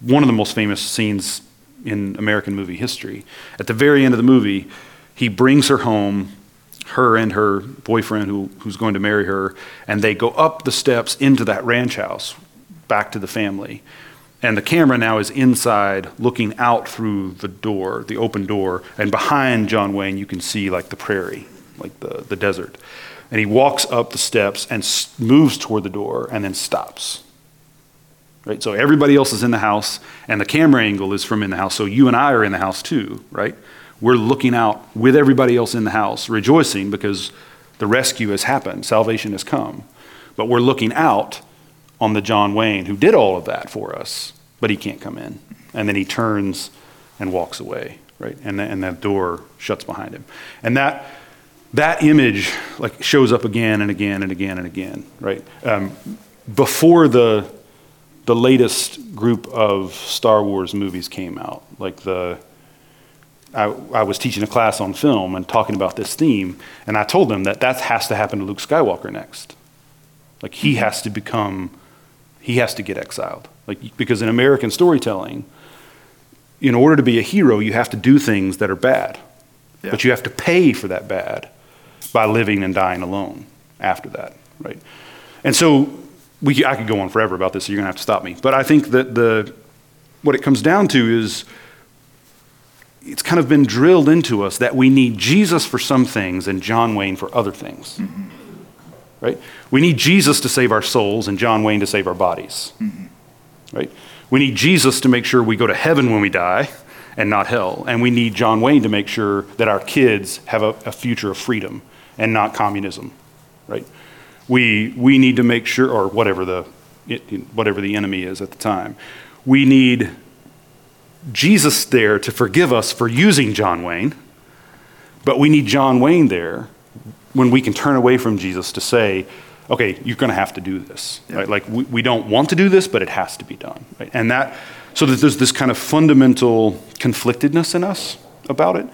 one of the most famous scenes in American movie history. At the very end of the movie, he brings her home, her and her boyfriend who's going to marry her, and they go up the steps into that ranch house, back to the family. And the camera now is inside, looking out through the door, the open door, and behind John Wayne, you can see like the prairie, like the desert. And he walks up the steps and moves toward the door and then stops. Right? So everybody else is in the house, and the camera angle is from in the house, so you and I are in the house too, right? We're looking out with everybody else in the house, rejoicing because the rescue has happened, salvation has come. But we're looking out on the John Wayne who did all of that for us, but he can't come in. And then he turns and walks away, right? And that door shuts behind him. And that image like shows up again and again and again and again, right? Before the latest group of Star Wars movies came out, like I was teaching a class on film and talking about this theme, and I told them that has to happen to Luke Skywalker next. Like he has to get exiled. Like, because in American storytelling, in order to be a hero, you have to do things that are bad, yeah. But you have to pay for that bad by living and dying alone after that, right? And so I could go on forever about this, so you're gonna have to stop me. But I think that what it comes down to is it's kind of been drilled into us that we need Jesus for some things and John Wayne for other things. Mm-hmm. Right? We need Jesus to save our souls and John Wayne to save our bodies. Mm-hmm. Right? We need Jesus to make sure we go to heaven when we die and not hell. And we need John Wayne to make sure that our kids have a future of freedom and not communism. Right? We need to make sure, or whatever the enemy is at the time, we need Jesus there to forgive us for using John Wayne, but we need John Wayne there when we can turn away from Jesus to say, okay, you're gonna have to do this, yeah. Right? Like we don't want to do this, but it has to be done, right? And so that there's this kind of fundamental conflictedness in us about it.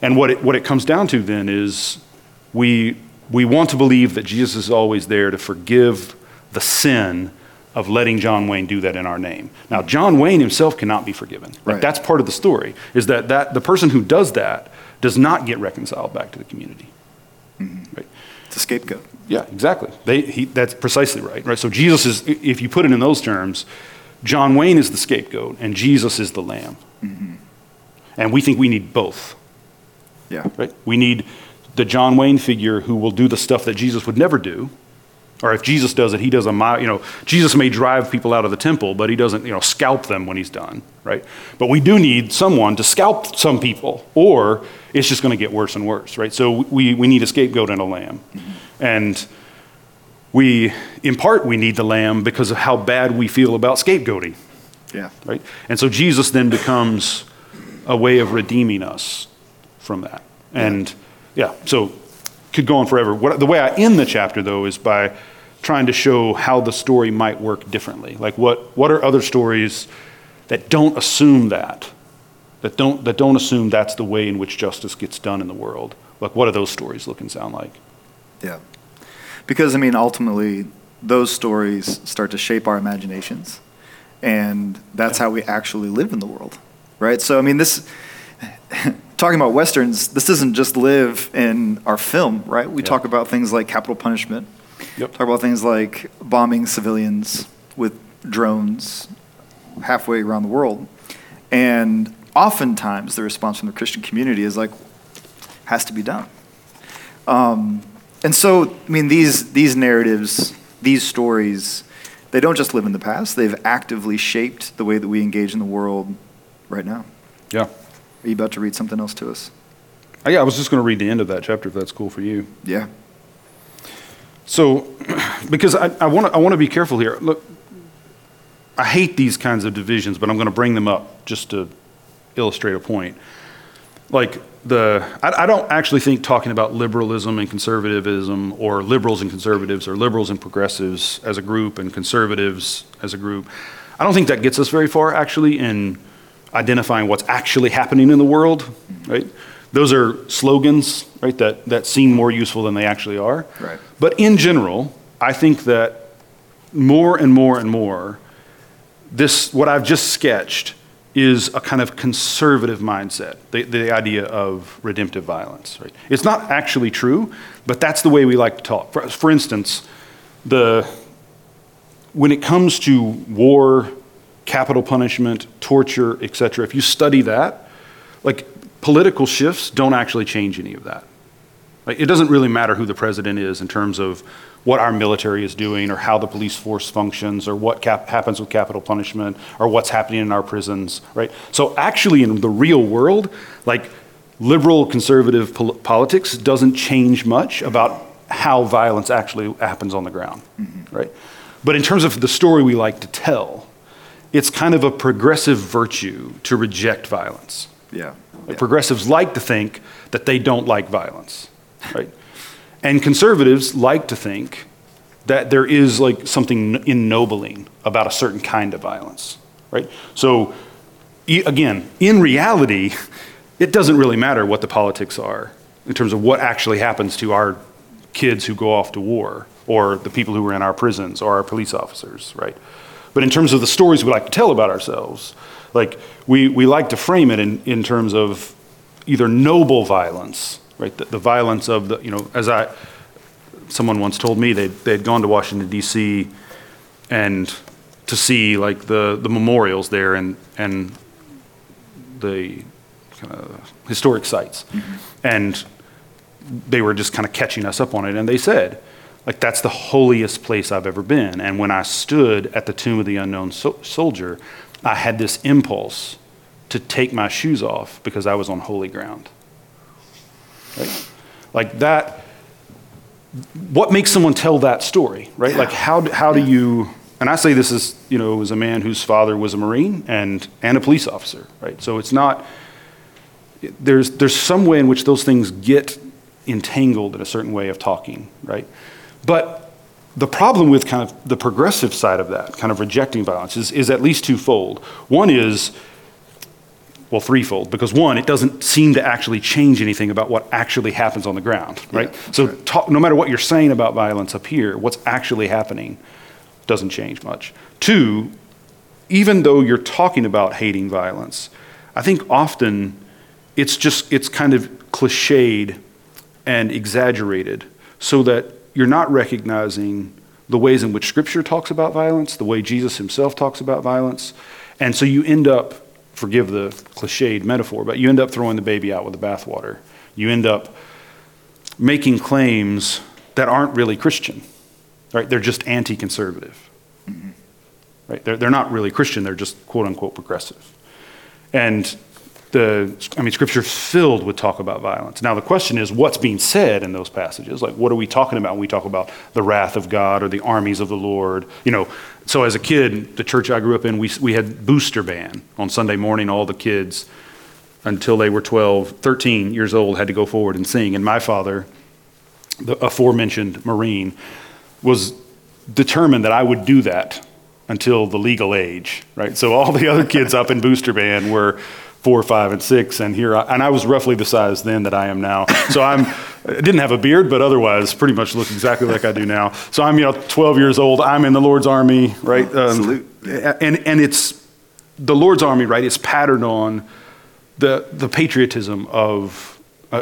And what it comes down to then is we want to believe that Jesus is always there to forgive the sin of letting John Wayne do that in our name. Now, John Wayne himself cannot be forgiven. Right? Right. That's part of the story, is that the person who does that does not get reconciled back to the community. Mm-hmm. Right. It's a scapegoat. Yeah, exactly. That's precisely right. Right. So Jesus is, if you put it in those terms, John Wayne is the scapegoat and Jesus is the lamb. Mm-hmm. And we think we need both. Yeah. Right. We need the John Wayne figure who will do the stuff that Jesus would never do, or if Jesus does it, he does a mile. You know, Jesus may drive people out of the temple, but he doesn't, scalp them when he's done. Right. But we do need someone to scalp some people, or it's just going to get worse and worse, right? So we need a scapegoat and a lamb. Mm-hmm. And in part, we need the lamb because of how bad we feel about scapegoating. Yeah. Right? And so Jesus then becomes a way of redeeming us from that. And so could go on forever. The way I end the chapter though is by trying to show how the story might work differently. Like what are other stories that don't assume that don't assume that's the way in which justice gets done in the world. Like, what do those stories look and sound like? Yeah. Because, ultimately, those stories start to shape our imaginations, and that's how we actually live in the world, right? So, this, talking about Westerns, this doesn't just live in our film, right? We talk about things like capital punishment, talk about things like bombing civilians with drones halfway around the world, and oftentimes the response from the Christian community is like, has to be done. And so, these narratives, these stories, they don't just live in the past, they've actively shaped the way that we engage in the world right now. Yeah. Are you about to read something else to us? Yeah, I was just gonna read the end of that chapter if that's cool for you. Yeah. So, because I wanna be careful here. Look, I hate these kinds of divisions, but I'm gonna bring them up just to illustrate a point. Like I don't actually think talking about liberalism and conservatism, or liberals and conservatives, or liberals and progressives as a group and conservatives as a group, I don't think that gets us very far actually in identifying what's actually happening in the world, right? Those are slogans, right, that seem more useful than they actually are. Right. But in general, I think that more and more and more this, what I've just sketched, is a kind of conservative mindset, the idea of redemptive violence. Right? It's not actually true, but that's the way we like to talk. For instance, when it comes to war, capital punishment, torture, etc., if you study that, like political shifts don't actually change any of that. Like, it doesn't really matter who the president is in terms of what our military is doing or how the police force functions or what happens with capital punishment or what's happening in our prisons, right? So actually in the real world, like liberal conservative politics doesn't change much about how violence actually happens on the ground, right? But in terms of the story we like to tell, it's kind of a progressive virtue to reject violence. Yeah. Like, progressives like to think that they don't like violence, right? And conservatives like to think that there is like something ennobling about a certain kind of violence, right? So again, in reality, it doesn't really matter what the politics are in terms of what actually happens to our kids who go off to war or the people who are in our prisons or our police officers, right? But in terms of the stories we like to tell about ourselves, like we like to frame it in terms of either noble violence, right, the violence of the, you know, someone once told me they'd gone to Washington, D.C. and to see like the memorials there and the kind of historic sites. Mm-hmm. And they were just kind of catching us up on it. And they said, like, that's the holiest place I've ever been. And when I stood at the Tomb of the Unknown Soldier, I had this impulse to take my shoes off because I was on holy ground. Right? Like that, what makes someone tell that story, right? Yeah. Like how do you, and I say this is, you know, as a man whose father was a Marine and a police officer, right? So it's not, there's some way in which those things get entangled in a certain way of talking, right? But the problem with kind of the progressive side of that, kind of rejecting violence, is at least twofold. One is, well, threefold, because one, it doesn't seem to actually change anything about what actually happens on the ground, right? Yeah, so right. No matter what you're saying about violence up here, what's actually happening doesn't change much. Two, even though you're talking about hating violence, I think often it's kind of cliched and exaggerated so that you're not recognizing the ways in which Scripture talks about violence, the way Jesus himself talks about violence, and so you end up, forgive the cliched metaphor, but you end up throwing the baby out with the bathwater. You end up making claims that aren't really Christian, right? They're just anti-conservative, right? They're not really Christian. They're just quote unquote progressive. And Scripture filled with talk about violence. Now the question is, what's being said in those passages? Like, what are we talking about when we talk about the wrath of God or the armies of the Lord? You know, so as a kid, the church I grew up in, we had booster band on Sunday morning. All the kids, until they were 12, 13 years old, had to go forward and sing. And my father, the aforementioned Marine, was determined that I would do that until the legal age, right? So all the other kids up in booster band were 4, 5, and 6, and here I was roughly the size then that I am now. So I didn't have a beard, but otherwise pretty much look exactly like I do now. So I'm 12 years old. I'm in the Lord's army, right? And it's the Lord's army, right? It's patterned on the patriotism of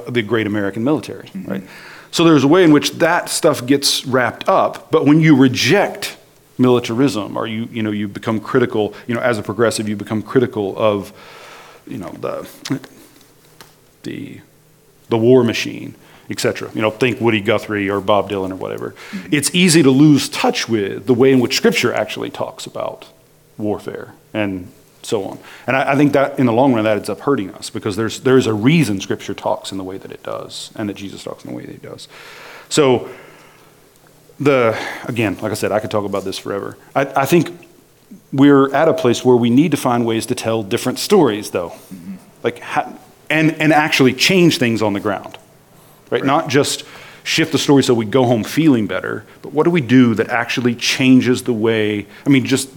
the great American military, right? So there's a way in which that stuff gets wrapped up, but when you reject militarism, or you become critical, as a progressive, you become critical of the war machine, etc. Think Woody Guthrie or Bob Dylan or whatever. It's easy to lose touch with the way in which Scripture actually talks about warfare and so on. And I think that in the long run that ends up hurting us, because there's a reason Scripture talks in the way that it does and that Jesus talks in the way that he does. So again, like I said, I could talk about this forever. I think we're at a place where we need to find ways to tell different stories, though, like and actually change things on the ground, right? Not just shift the story so we go home feeling better, but what do we do that actually changes the way? I mean, just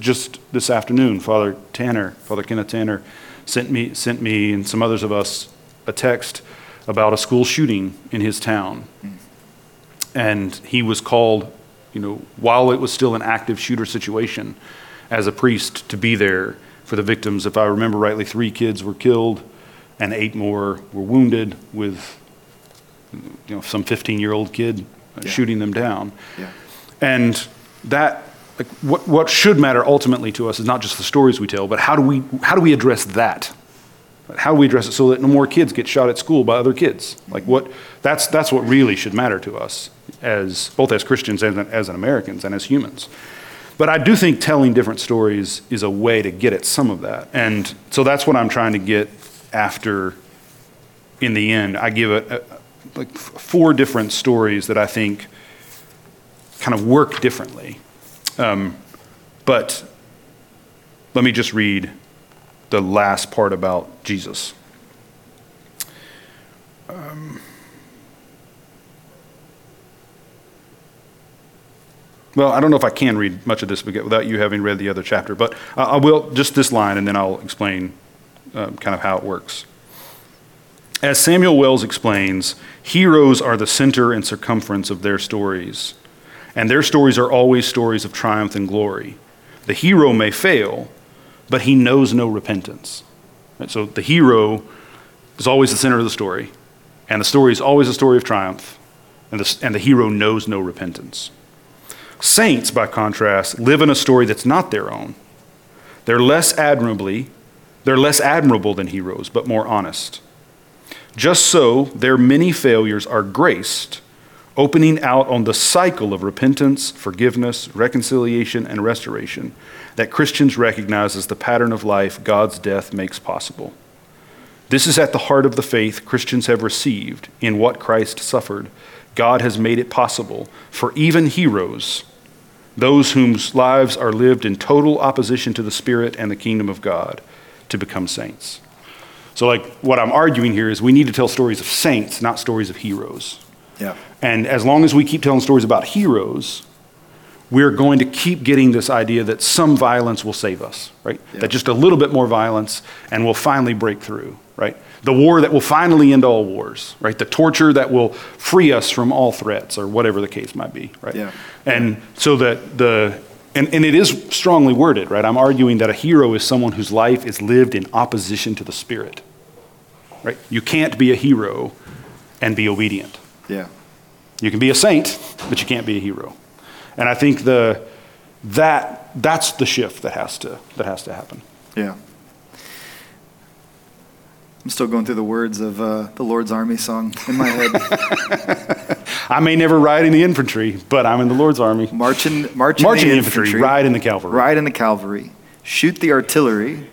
this afternoon, Father Kenneth Tanner, sent me and some others of us a text about a school shooting in his town, and he was called, while it was still an active shooter situation. as a priest to be there for the victims. If I remember rightly, 3 kids were killed and 8 more were wounded with, you know, some 15-year-old kid shooting them down. Yeah. And that, like, what should matter ultimately to us is not just the stories we tell, but how do we address that? How do we address it so that no more kids get shot at school by other kids? Like, what? That's what really should matter to us, as both as Christians and as Americans and as humans. But I do think telling different stories is a way to get at some of that, and so that's what I'm trying to get after. In the end, I give like 4 different stories that I think kind of work differently. But let me just read the last part about Jesus. Well, I don't know if I can read much of this without you having read the other chapter, but I will, just this line, and then I'll explain kind of how it works. As Samuel Wells explains, heroes are the center and circumference of their stories, and their stories are always stories of triumph and glory. The hero may fail, but he knows no repentance. Right? So the hero is always the center of the story, and the story is always a story of triumph, and the hero knows no repentance. Saints, by contrast, live in a story that's not their own. They're less admirable than heroes, but more honest. Just so, their many failures are graced, opening out on the cycle of repentance, forgiveness, reconciliation, and restoration that Christians recognize as the pattern of life God's death makes possible. This is at the heart of the faith Christians have received in what Christ suffered. God has made it possible for even heroes, those whose lives are lived in total opposition to the Spirit and the kingdom of God, to become saints. So, like, what I'm arguing here is we need to tell stories of saints, not stories of heroes. Yeah. And as long as we keep telling stories about heroes, we're going to keep getting this idea that some violence will save us, right? Yeah. That just a little bit more violence and we'll finally break through, right? The war that will finally end all wars, right? The torture that will free us from all threats, or whatever the case might be, right? Yeah. And so that and it is strongly worded, right? I'm arguing that a hero is someone whose life is lived in opposition to the Spirit, right? You can't be a hero and be obedient. Yeah. You can be a saint, but you can't be a hero. And I think that's the shift that has to happen. Yeah. I'm still going through the words of the Lord's Army song in my head. I may never ride in the infantry, but I'm in the Lord's Army. March in the infantry, ride in the cavalry. Ride in the cavalry, shoot the artillery.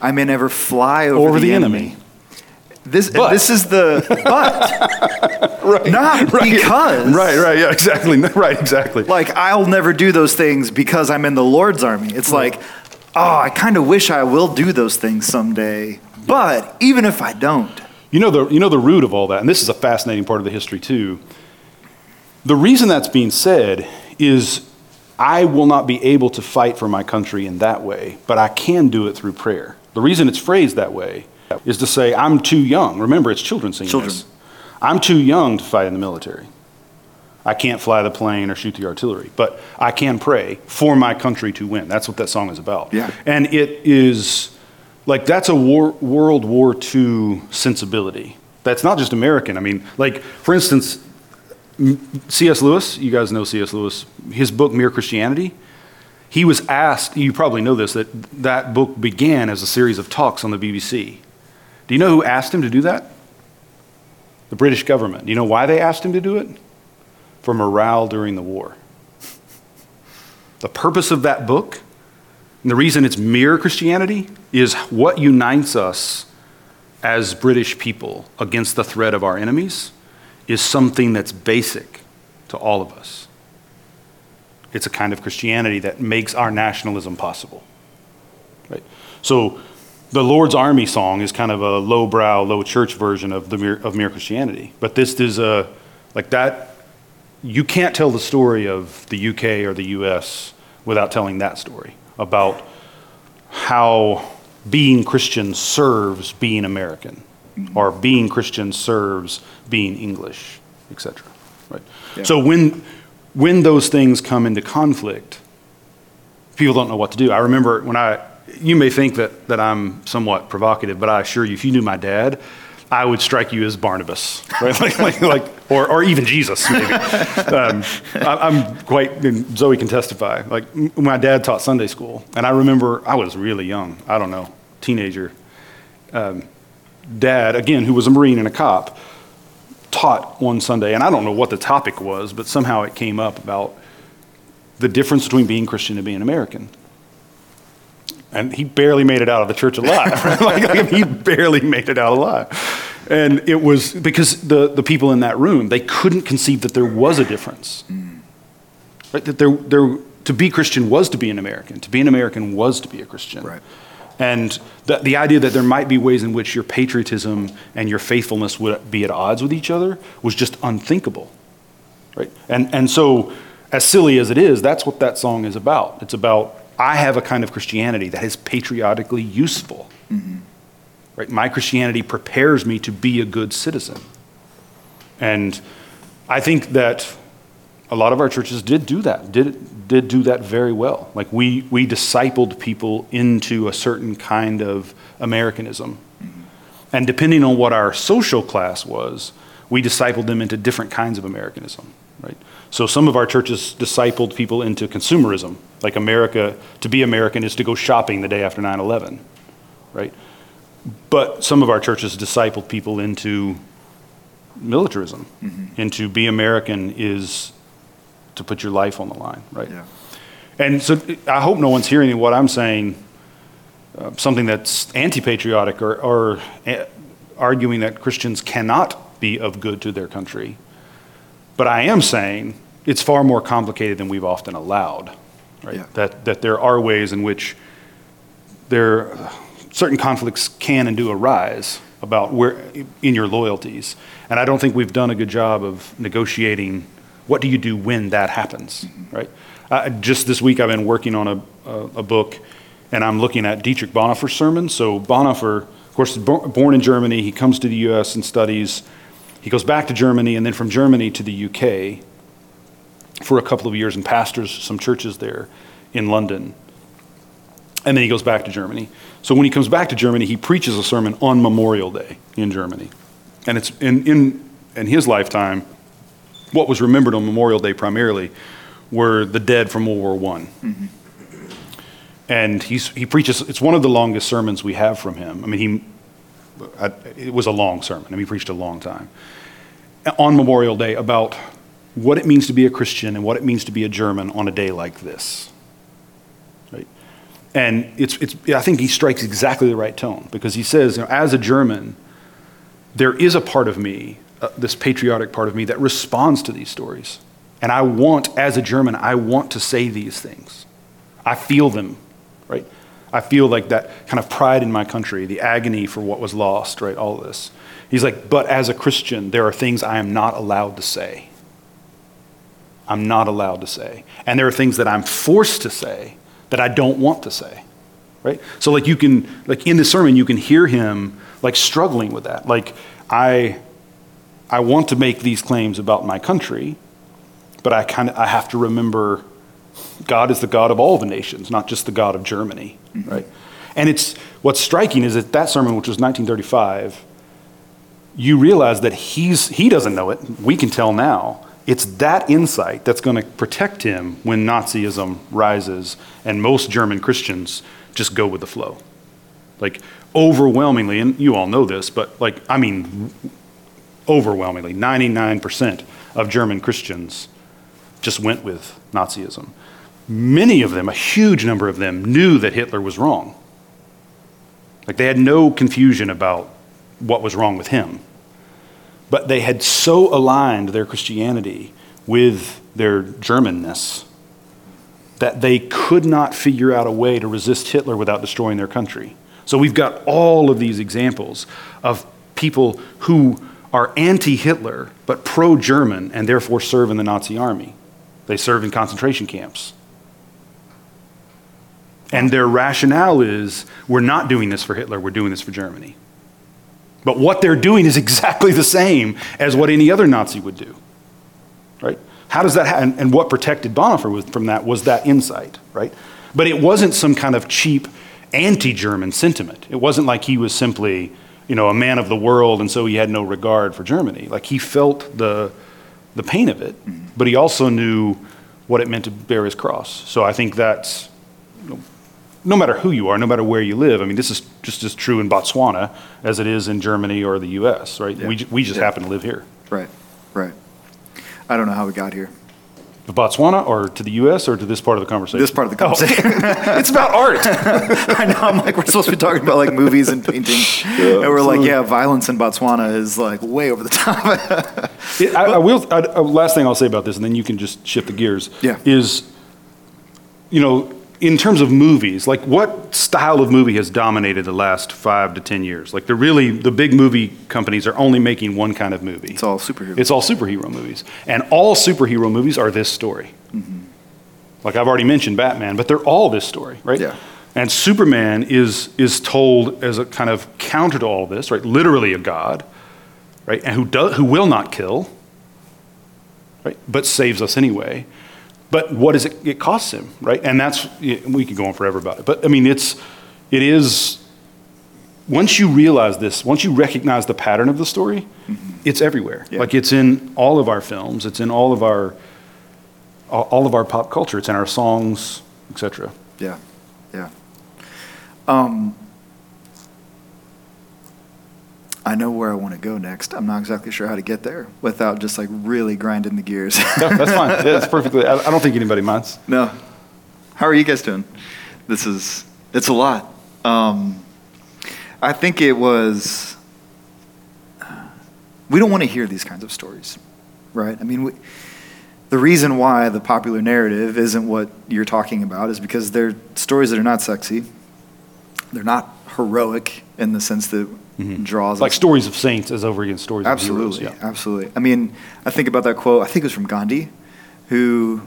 I may never fly over the enemy. This is the but. Right. Not right. Because. Right, yeah, exactly. Right, exactly. Like, I'll never do those things because I'm in the Lord's Army. It's like, oh, I kind of wish I will do those things someday, but even if I don't. You know the root of all that, and this is a fascinating part of the history too. The reason that's being said is I will not be able to fight for my country in that way, but I can do it through prayer. The reason it's phrased that way is to say, I'm too young. Remember, it's children singing this. I'm too young to fight in the military. I can't fly the plane or shoot the artillery, but I can pray for my country to win. That's what that song is about. Yeah. And it is, like, that's a World War II sensibility. That's not just American. I mean, like, for instance, C.S. Lewis, you guys know C.S. Lewis, his book, Mere Christianity, he was asked, you probably know this, that book began as a series of talks on the BBC. Do you know who asked him to do that? The British government. Do you know why they asked him to do it? For morale during the war. The purpose of that book, and the reason it's Mere Christianity, is what unites us as British people against the threat of our enemies is something that's basic to all of us. It's a kind of Christianity that makes our nationalism possible. Right? So, the Lord's Army song is kind of a lowbrow, low church version of Mere Christianity. But this is you can't tell the story of the UK or the US without telling that story about how being Christian serves being American, or being Christian serves being English, etc. Right? Yeah. So when those things come into conflict, people don't know what to do. I remember when you may think that I'm somewhat provocative, but I assure you, if you knew my dad, I would strike you as Barnabas, right? or even Jesus, maybe. I'm quite, and Zoe can testify, my dad taught Sunday school, and I remember I was really young, I don't know, teenager. Dad, again, who was a Marine and a cop, taught one Sunday, and I don't know what the topic was, but somehow it came up about the difference between being Christian and being American. And he barely made it out of the church alive. Right? He barely made it out alive. And it was because the people in that room, they couldn't conceive that there was a difference. Right? That there to be Christian was to be an American. To be an American was to be a Christian. Right. And the idea that there might be ways in which your patriotism and your faithfulness would be at odds with each other was just unthinkable. Right? And so, as silly as it is, that's what that song is about. It's about, I have a kind of Christianity that is patriotically useful. Mm-hmm. Right? My Christianity prepares me to be a good citizen. And I think that a lot of our churches did do that very well. We discipled people into a certain kind of Americanism. Mm-hmm. And depending on what our social class was, we discipled them into different kinds of Americanism. Right? So some of our churches discipled people into consumerism, like America, to be American is to go shopping the day after 9/11, right? But some of our churches discipled people into militarism, mm-hmm. into be American is to put your life on the line, right? Yeah. And so I hope no one's hearing what I'm saying, something that's anti-patriotic or arguing that Christians cannot be of good to their country. But I am saying it's far more complicated than we've often allowed, right? Yeah. That there are ways in which certain conflicts can and do arise about where in your loyalties. And I don't think we've done a good job of negotiating what do you do when that happens, mm-hmm. right? Just this week I've been working on a book, and I'm looking at Dietrich Bonhoeffer's sermons. So Bonhoeffer, of course, born in Germany, he comes to the U.S. and studies. He goes back to Germany and then from Germany to the UK for a couple of years and pastors some churches there in London. And then he goes back to Germany. So when he comes back to Germany, he preaches a sermon on Memorial Day in Germany. And it's in his lifetime, what was remembered on Memorial Day primarily were the dead from World War I. Mm-hmm. And he preaches, it's one of the longest sermons we have from him. I mean, it was a long sermon. I mean, he preached a long time on Memorial Day about what it means to be a Christian and what it means to be a German on a day like this. Right? And I think he strikes exactly the right tone because he says, as a German, there is a part of me, this patriotic part of me that responds to these stories. And as a German, I want to say these things. I feel them, right? I feel like that kind of pride in my country, the agony for what was lost, right? All of this. He's like, but as a Christian, there are things I am not allowed to say. I'm not allowed to say. And there are things that I'm forced to say that I don't want to say, right? So in the sermon, you can hear him struggling with that. I want to make these claims about my country, but I have to remember God is the God of all the nations, not just the God of Germany, mm-hmm. right? And what's striking is that sermon, which was 1935, you realize that he doesn't know it. We can tell now. It's that insight that's going to protect him when Nazism rises and most German Christians just go with the flow. Overwhelmingly, and you all know this, but overwhelmingly, 99% of German Christians just went with Nazism. Many of them, a huge number of them, knew that Hitler was wrong. They had no confusion about what was wrong with him. But they had so aligned their Christianity with their Germanness that they could not figure out a way to resist Hitler without destroying their country. So we've got all of these examples of people who are anti-Hitler but pro-German and therefore serve in the Nazi army. They serve in concentration camps. And their rationale is, we're not doing this for Hitler, we're doing this for Germany. But what they're doing is exactly the same as what any other Nazi would do, right? How does that happen? And what protected Bonhoeffer from that was that insight, right? But it wasn't some kind of cheap anti-German sentiment. It wasn't like he was simply, you know, a man of the world and so he had no regard for Germany. Like he felt the pain of it, but he also knew what it meant to bear his cross. So I think that's, you know, no matter who you are, no matter where you live, I mean, this is just as true in Botswana as it is in Germany or the U.S., right? Yeah. We just happen to live here. Right, right. I don't know how we got here. To Botswana or to the U.S. or to this part of the conversation? This part of the conversation. Oh. It's about art. I know. I'm like, we're supposed to be talking about like movies and paintings. Yeah, and we're absolutely. Like, yeah, violence in Botswana is like way over the top. Last thing I'll say about this, and then you can just shift the gears, is, you know, in terms of movies, like what style of movie has dominated the last 5 to 10 years? Like the big movie companies are only making one kind of movie. It's all superhero. It's all superhero movies. And all superhero movies are this story. Mm-hmm. Like I've already mentioned Batman, but they're all this story, right? Yeah. And Superman is told as a kind of counter to all this, right? Literally a god, right? And who will not kill, right? But saves us anyway. But what does it costs him, right? And that's, we could go on forever about it. But I mean, it is, once you realize this, once you recognize the pattern of the story, it's everywhere. Yeah. Like it's in all of our films, it's in all of our pop culture, it's in our songs, et cetera. Yeah, yeah. I know where I want to go next. I'm not exactly sure how to get there without just like really grinding the gears. No, that's fine. Yeah, that's perfectly. I don't think anybody minds. No. How are you guys doing? It's a lot. I think it was, we don't want to hear these kinds of stories, right? I mean, the reason why the popular narrative isn't what you're talking about is because they're stories that are not sexy. They're not heroic in the sense that draws like stories of saints as over against stories of heroes. Yeah. Absolutely. I mean, I think about that quote, I think it was from Gandhi, who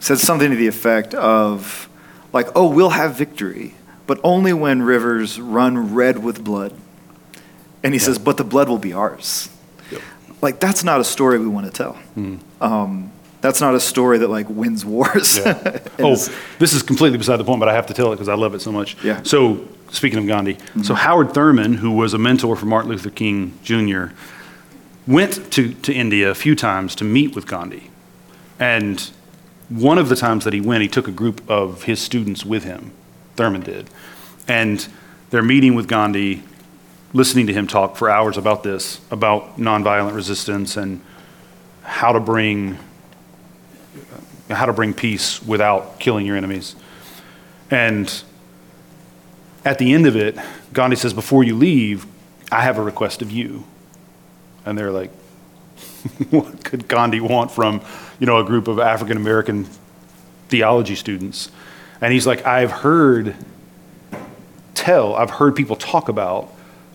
said something to the effect of like, oh, we'll have victory, but only when rivers run red with blood. And he says, but the blood will be ours. Yep. Like, that's not a story we want to tell. That's not a story that like wins wars. Yeah. This is completely beside the point, but I have to tell it because I love it so much. Yeah. So speaking of Gandhi, so Howard Thurman, who was a mentor for Martin Luther King Jr., went to India a few times to meet with Gandhi. And one of the times that he went, he took a group of his students with him, Thurman did. And they're meeting with Gandhi, listening to him talk for hours about this, about nonviolent resistance and how to bring peace without killing your enemies. And at the end of it, Gandhi says, before you leave, I have a request of you. And they're like, what could Gandhi want from, you know, a group of African American theology students? And he's like, I've heard people talk about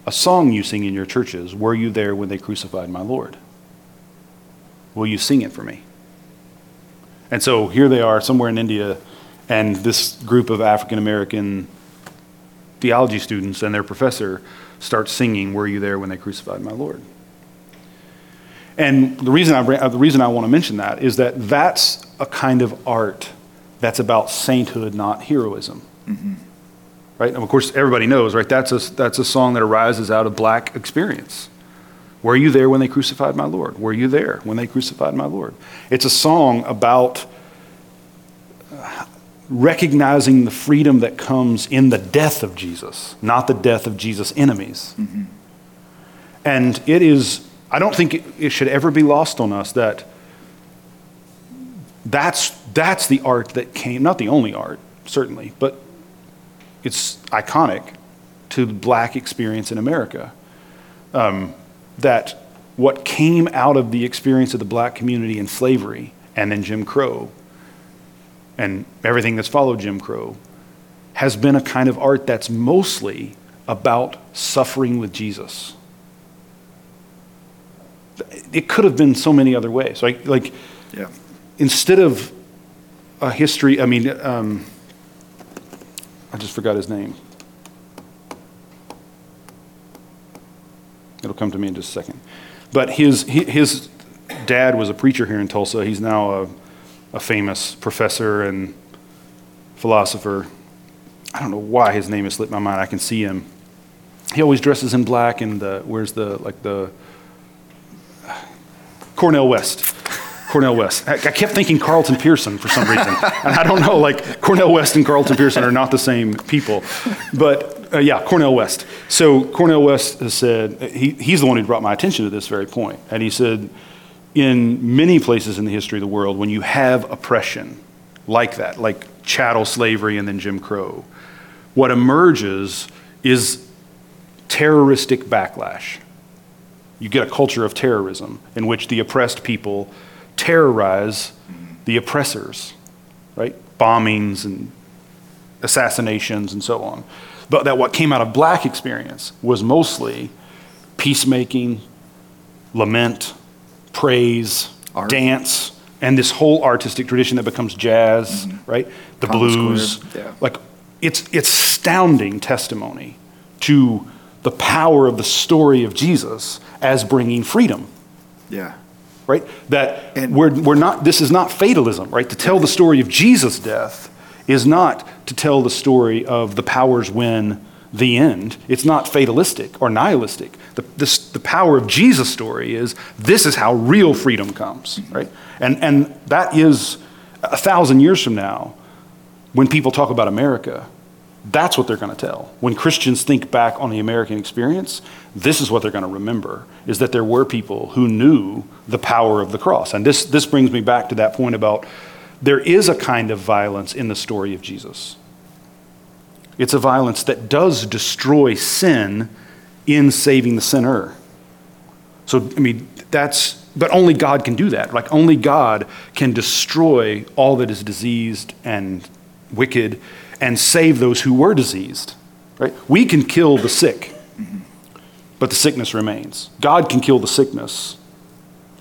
a song you sing in your churches. Were you there when they crucified my Lord? Will you sing it for me? And so here they are somewhere in India, and this group of African American theology students and their professor start singing, "Were you there when they crucified my Lord?" And the reason I want to mention that is that that's a kind of art that's about sainthood, not heroism, right? And of course, everybody knows, right? That's a song that arises out of black experience. Were you there when they crucified my Lord? Were you there when they crucified my Lord? It's a song about recognizing the freedom that comes in the death of Jesus, not the death of Jesus' enemies. And it is, I don't think it should ever be lost on us that's the art that came, not the only art, certainly, but it's iconic to the black experience in America. That what came out of the experience of the black community in slavery and then Jim Crow and everything that's followed Jim Crow has been a kind of art that's mostly about suffering with Jesus. It could have been so many other ways. Instead of a history, I mean, I just forgot his name. It'll come to me in just a second. But his dad was a preacher here in Tulsa. He's now a famous professor and philosopher. I don't know why his name has slipped my mind. I can see him. He always dresses in black and wears the Cornel West. Cornel West. I kept thinking Carlton Pearson for some reason. And I don't know, like Cornel West and Carlton Pearson are not the same people. But yeah, Cornel West. So Cornel West has said, he's the one who brought my attention to this very point. And he said, in many places in the history of the world, when you have oppression like that, like chattel slavery and then Jim Crow, what emerges is terroristic backlash. You get a culture of terrorism in which the oppressed people terrorize the oppressors, right? Bombings and assassinations and so on. But that what came out of black experience was mostly peacemaking, lament, praise, art, dance, and this whole artistic tradition that becomes jazz, right? The Congo blues. Yeah. Like it's astounding testimony to the power of the story of Jesus as bringing freedom. Yeah. Right? That we're not, this is not fatalism, right? To tell the story of Jesus' death is not to tell the story of the powers win the end. It's not fatalistic or nihilistic. The power of Jesus' story is this is how real freedom comes, right? And that is 1,000 years from now, when people talk about America, that's what they're going to tell. When Christians think back on the American experience, this is what they're going to remember, is that there were people who knew the power of the cross. And this brings me back to that point about there is a kind of violence in the story of Jesus. It's a violence that does destroy sin in saving the sinner. So, I mean, but only God can do that. Like, only God can destroy all that is diseased and wicked and save those who were diseased, right? We can kill the sick, but the sickness remains. God can kill the sickness,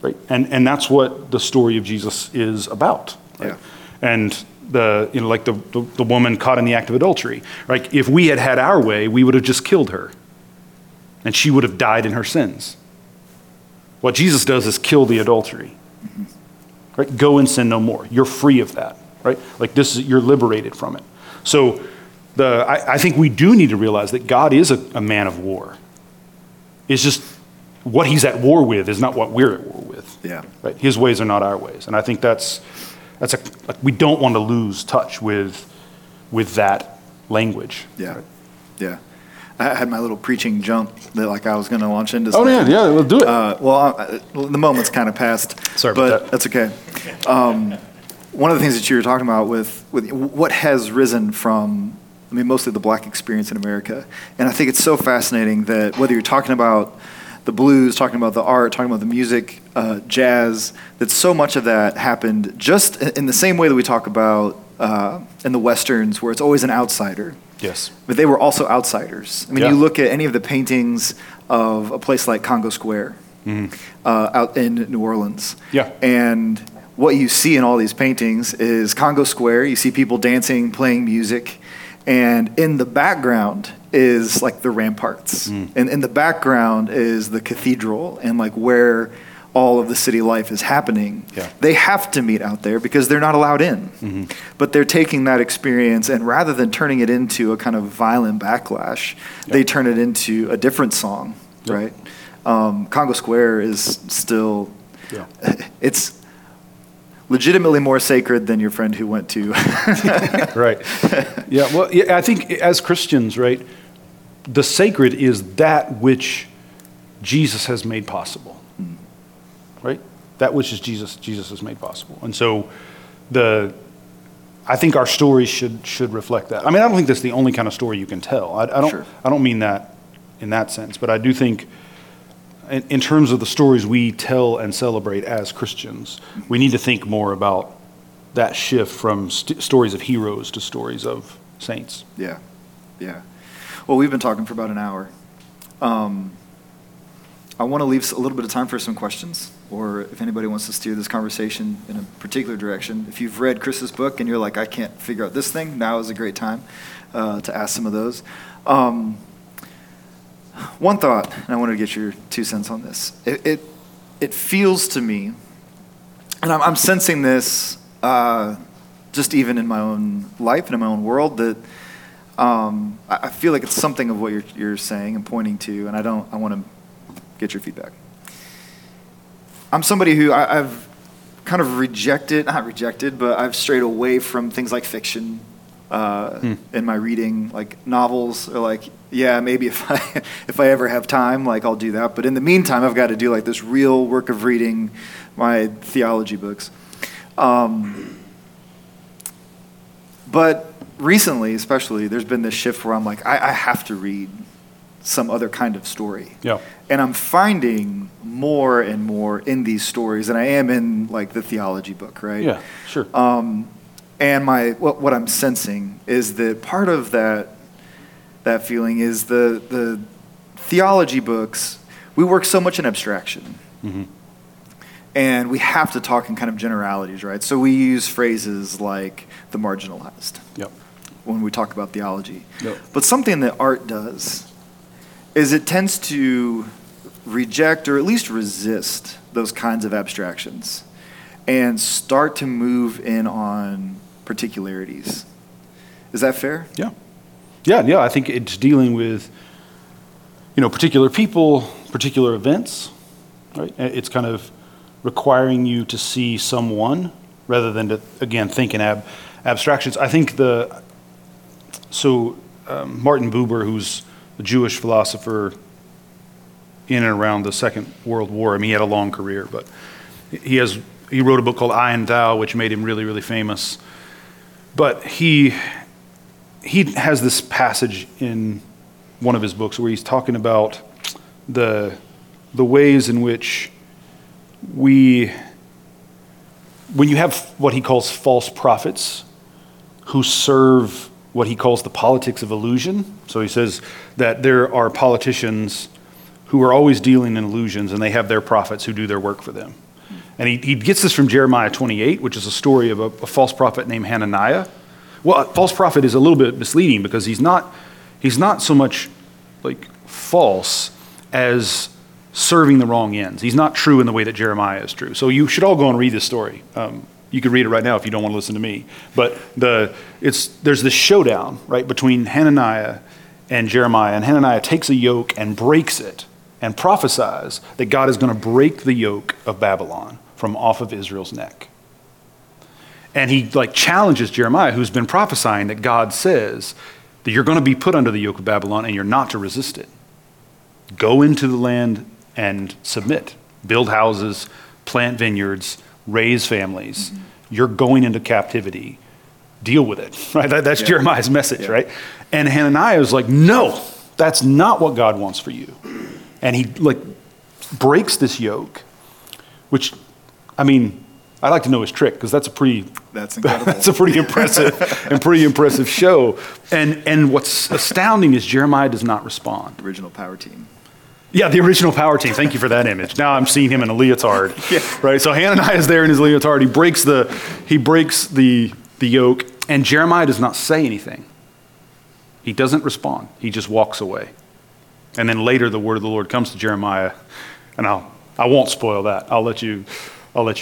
right? And that's what the story of Jesus is about, right? Yeah. And the woman caught in the act of adultery, right? If we had our way, we would have just killed her, and she would have died in her sins. What Jesus does is kill the adultery, right? Go and sin no more. You're free of that, right? Like this, you're liberated from it. So I think we do need to realize that God is a man of war. It's just what he's at war with is not what we're at war with. Yeah. Right? His ways are not our ways. And I think that's like we don't want to lose touch with that language. Yeah. Right? Yeah. I had my little preaching jump that like I was going to launch into something. Oh, yeah, we'll do it. The moment's kind of passed. Sorry about that. But that's okay. One of the things that you were talking about with what has risen from, I mean, mostly the black experience in America. And I think it's so fascinating that whether you're talking about the blues, talking about the art, talking about the music, jazz, that so much of that happened just in the same way that we talk about in the Westerns, where it's always an outsider. Yes. But they were also outsiders. I mean, you look at any of the paintings of a place like Congo Square out in New Orleans. Yeah. And what you see in all these paintings is Congo Square. You see people dancing, playing music, and in the background is like the ramparts. And in the background is the cathedral and like where all of the city life is happening. Yeah. They have to meet out there because they're not allowed in. But they're taking that experience and rather than turning it into a kind of violent backlash, they turn it into a different song, right? Congo Square is still, it's legitimately more sacred than your friend who went to. Right. Yeah, well, I think as Christians, right, the sacred is that which Jesus has made possible, right? That which is Jesus has made possible. And so I think our stories should reflect that. I mean, I don't think that's the only kind of story you can tell. I don't mean that in that sense, but I do think in terms of the stories we tell and celebrate as Christians, we need to think more about that shift from stories of heroes to stories of saints. Yeah, yeah. Well, we've been talking for about an hour. I want to leave a little bit of time for some questions, or if anybody wants to steer this conversation in a particular direction. If you've read Chris's book and you're like, I can't figure out this thing, now is a great time to ask some of those. One thought, and I wanted to get your 2 cents on this. It feels to me, and I'm sensing this just even in my own life and in my own world, that I feel like it's something of what you're saying and pointing to, and I want to get your feedback. I'm somebody who I've kind of not rejected, but I've strayed away from things like fiction in my reading, like novels, or like, yeah, maybe if I ever have time, like I'll do that. But in the meantime, I've got to do like this real work of reading my theology books. But recently, especially, there's been this shift where I'm like, I have to read some other kind of story. Yeah. And I'm finding more and more in these stories than I am in like the theology book, right? Yeah, sure. And what I'm sensing is that part of that feeling is the theology books, we work so much in abstraction. Mm-hmm. And we have to talk in kind of generalities, right? So we use phrases like the marginalized when we talk about theology. Yep. But something that art does is it tends to reject or at least resist those kinds of abstractions and start to move in on particularities. Is that fair? Yeah. Yeah, I think it's dealing with, particular people, particular events, right? It's kind of requiring you to see someone rather than to, again, think in abstractions. I think Martin Buber, who's a Jewish philosopher in and around the Second World War, I mean, he had a long career, but he wrote a book called I and Thou, which made him really, really famous. But he has this passage in one of his books where he's talking about the ways in which when you have what he calls false prophets who serve what he calls the politics of illusion. So he says that there are politicians who are always dealing in illusions, and they have their prophets who do their work for them. And he gets this from Jeremiah 28, which is a story of a false prophet named Hananiah. Well, a false prophet is a little bit misleading because he's not so much like false as serving the wrong ends. He's not true in the way that Jeremiah is true. So you should all go and read this story. You can read it right now if you don't want to listen to me. But there's this showdown, right, between Hananiah and Jeremiah. And Hananiah takes a yoke and breaks it and prophesies that God is going to break the yoke of Babylon from off of Israel's neck. And he challenges Jeremiah, who's been prophesying that God says that you're going to be put under the yoke of Babylon and you're not to resist it. Go into the land and submit. Build houses, plant vineyards, raise families. Mm-hmm. You're going into captivity. Deal with it. Right? That's Jeremiah's message, right? And Hananiah is like, no, that's not what God wants for you. And he breaks this yoke, which, I mean, I'd like to know his trick because that's incredible. That's a pretty impressive and pretty impressive show. And what's astounding is Jeremiah does not respond. Original power team. Yeah, the original power team. Thank you for that image. Now I'm seeing him in a leotard, right? So Hananiah is there in his leotard. He breaks the yoke, and Jeremiah does not say anything. He doesn't respond. He just walks away. And then later, the word of the Lord comes to Jeremiah, and I won't spoil that. I'll let you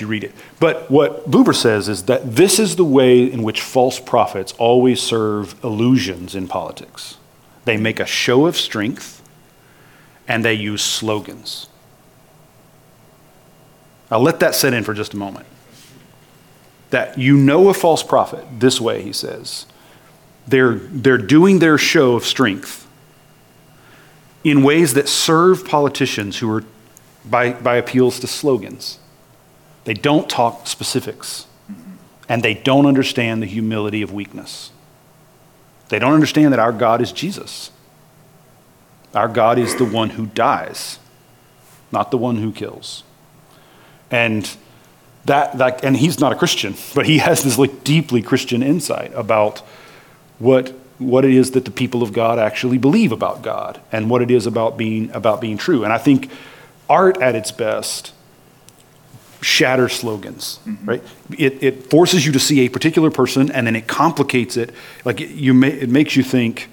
read it. But what Buber says is that this is the way in which false prophets always serve illusions in politics. They make a show of strength, and they use slogans. I'll let that set in for just a moment. That a false prophet this way, he says. They're doing their show of strength in ways that serve politicians who are by appeals to slogans. They don't talk specifics, and they don't understand the humility of weakness. They don't understand that our God is Jesus. Our God is the one who dies, not the one who kills. And and he's not a Christian, but he has this deeply Christian insight about what it is that the people of God actually believe about God and what it is about being true. And I think art at its best shatter slogans, right? It forces you to see a particular person, and then it complicates it. It makes you think,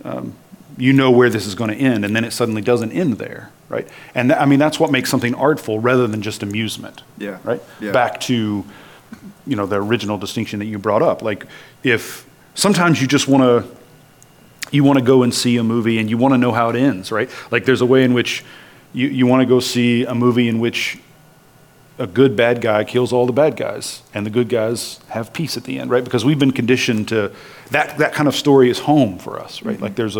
where this is going to end, and then it suddenly doesn't end there, right? And that's what makes something artful rather than just amusement, right? Yeah. Back to you know, the original distinction that you brought up. Like, if sometimes you just want to go and see a movie and you want to know how it ends, right? Like, there's a way in which you want to go see a movie in which a good bad guy kills all the bad guys and the good guys have peace at the end, right? Because we've been conditioned to that kind of story is home for us, right? Mm-hmm. Like there's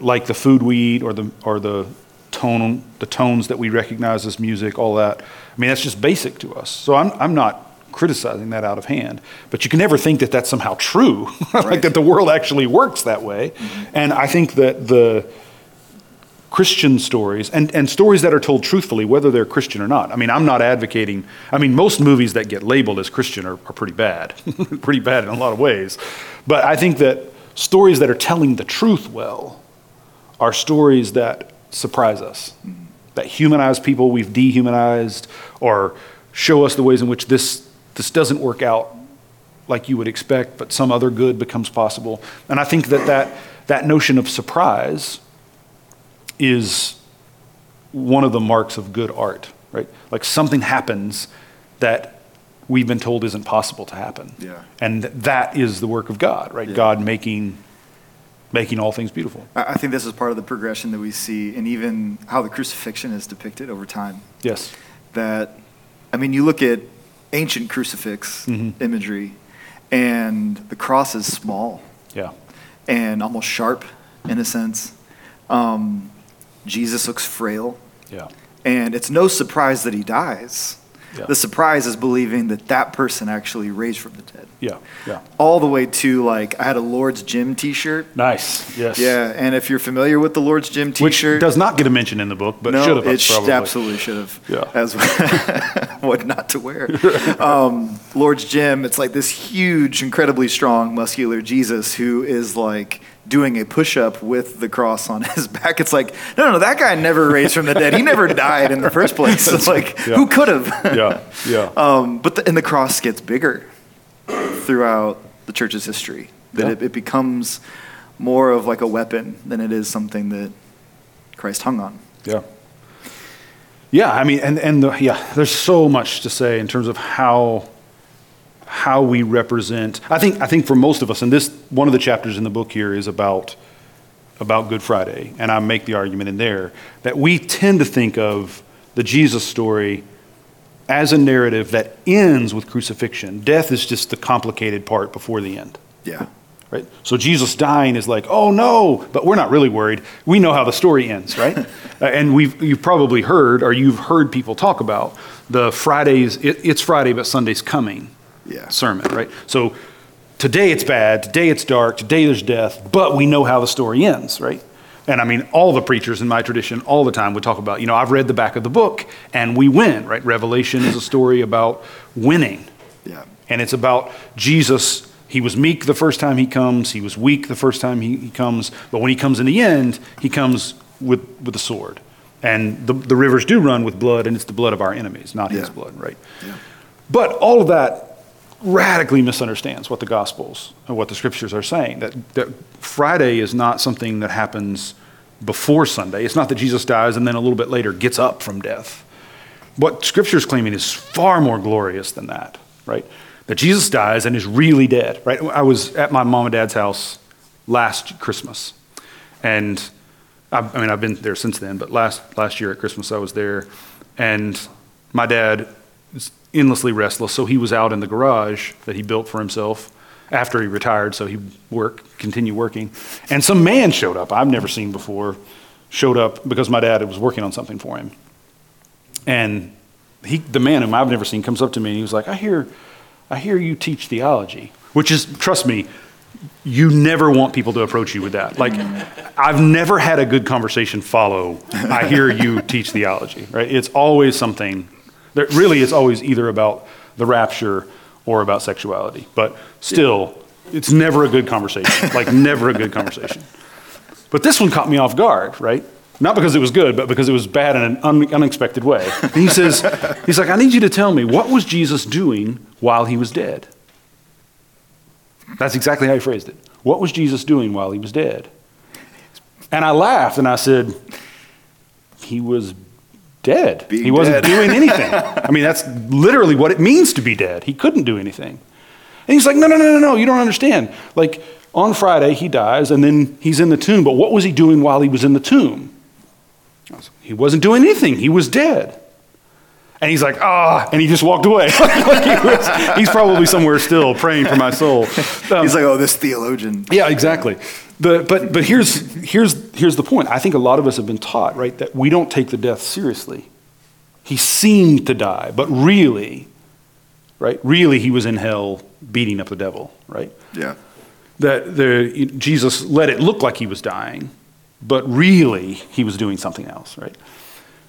like the food we eat or the tone, the tones that we recognize as music, all that. I mean, that's just basic to us. So I'm not criticizing that out of hand, but you can never think that that's somehow true, right? Like that the world actually works that way. Mm-hmm. And I think that the Christian stories and stories that are told truthfully, whether they're Christian or not. I mean, I'm not advocating, I mean, most movies that get labeled as Christian are pretty bad, pretty bad in a lot of ways. But I think that stories that are telling the truth well are stories that surprise us, mm-hmm. that humanize people we've dehumanized or show us the ways in which this doesn't work out like you would expect, but some other good becomes possible. And I think that notion of surprise is one of the marks of good art, right? Like something happens that we've been told isn't possible to happen. Yeah. And that is the work of God, right? Yeah. God making all things beautiful. I think this is part of the progression that we see and even how the crucifixion is depicted over time. Yes. That, I mean, you look at ancient crucifix mm-hmm. imagery and the cross is small. Yeah. And almost sharp in a sense. Jesus looks frail, yeah, and it's no surprise that he dies. Yeah. The surprise is believing that person actually raised from the dead. Yeah, yeah. All the way to like I had a Lord's Gym T-shirt. Nice. Yes. Yeah, and if you're familiar with the Lord's Gym T-shirt, which does not get a mention in the book, but should have. No, it absolutely should have. Yeah. As what not to wear. Lord's Gym. It's like this huge, incredibly strong, muscular Jesus who is like doing a push-up with the cross on his back. It's like, no, that guy never raised from the dead. He never died in the first place. It's like, yeah. Who could have? Yeah, yeah. But the cross gets bigger throughout the church's history. That yeah. it becomes more of like a weapon than it is something that Christ hung on. Yeah. Yeah, I mean, and there's so much to say in terms of how we represent. I think for most of us, and this one of the chapters in the book here is about Good Friday, and I make the argument in there that we tend to think of the Jesus story as a narrative that ends with crucifixion. Death is just the complicated part before the end. Yeah. Right? So Jesus dying is like, oh no, but we're not really worried. We know how the story ends, right? And you've probably heard, or you've heard people talk about the Fridays, it's Friday, but Sunday's coming. Yeah. Sermon, right? So today it's bad, today it's dark, today there's death, but we know how the story ends, right? And I mean, all the preachers in my tradition all the time would talk about, you know, I've read the back of the book and we win, right? Revelation is a story about winning. Yeah. And it's about Jesus. He was meek the first time he comes, he was weak the first time he comes, but when he comes in the end, he comes with a sword. And the rivers do run with blood, and it's the blood of our enemies, not his blood, right? Yeah. But all of that radically misunderstands what the Gospels and what the Scriptures are saying, that Friday is not something that happens before Sunday. It's not that Jesus dies and then a little bit later gets up from death. What Scripture's claiming is far more glorious than that, right? That Jesus dies and is really dead, right? I was at my mom and dad's house last Christmas, and I've been there since then, but last year at Christmas I was there, and my dad is endlessly restless, so he was out in the garage that he built for himself after he retired, so he'd continue working. And some man showed up, I've never seen before, because my dad was working on something for him. And the man whom I've never seen comes up to me and he was like, I hear you teach theology, which is, trust me, you never want people to approach you with that. Like, I've never had a good conversation follow, I hear you teach theology, right? It's always something. Really, it's always either about the rapture or about sexuality. But still, it's never a good conversation. Like, never a good conversation. But this one caught me off guard, right? Not because it was good, but because it was bad in an unexpected way. And he says, he's like, I need you to tell me, what was Jesus doing while he was dead? That's exactly how he phrased it. What was Jesus doing while he was dead? And I laughed and I said, he was dead. He wasn't doing anything. I mean, that's literally what it means to be dead. He couldn't do anything. And he's like, no, you don't understand. Like, on Friday, he dies, and then he's in the tomb. But what was he doing while he was in the tomb? He wasn't doing anything. He was dead. And he's like, and he just walked away. He's probably somewhere still praying for my soul. He's like, this theologian. Yeah, exactly. But here's the point. I think a lot of us have been taught, right, that we don't take the death seriously. He seemed to die, but really, right, really he was in hell beating up the devil, right? Yeah. That Jesus let it look like he was dying, but really he was doing something else, right?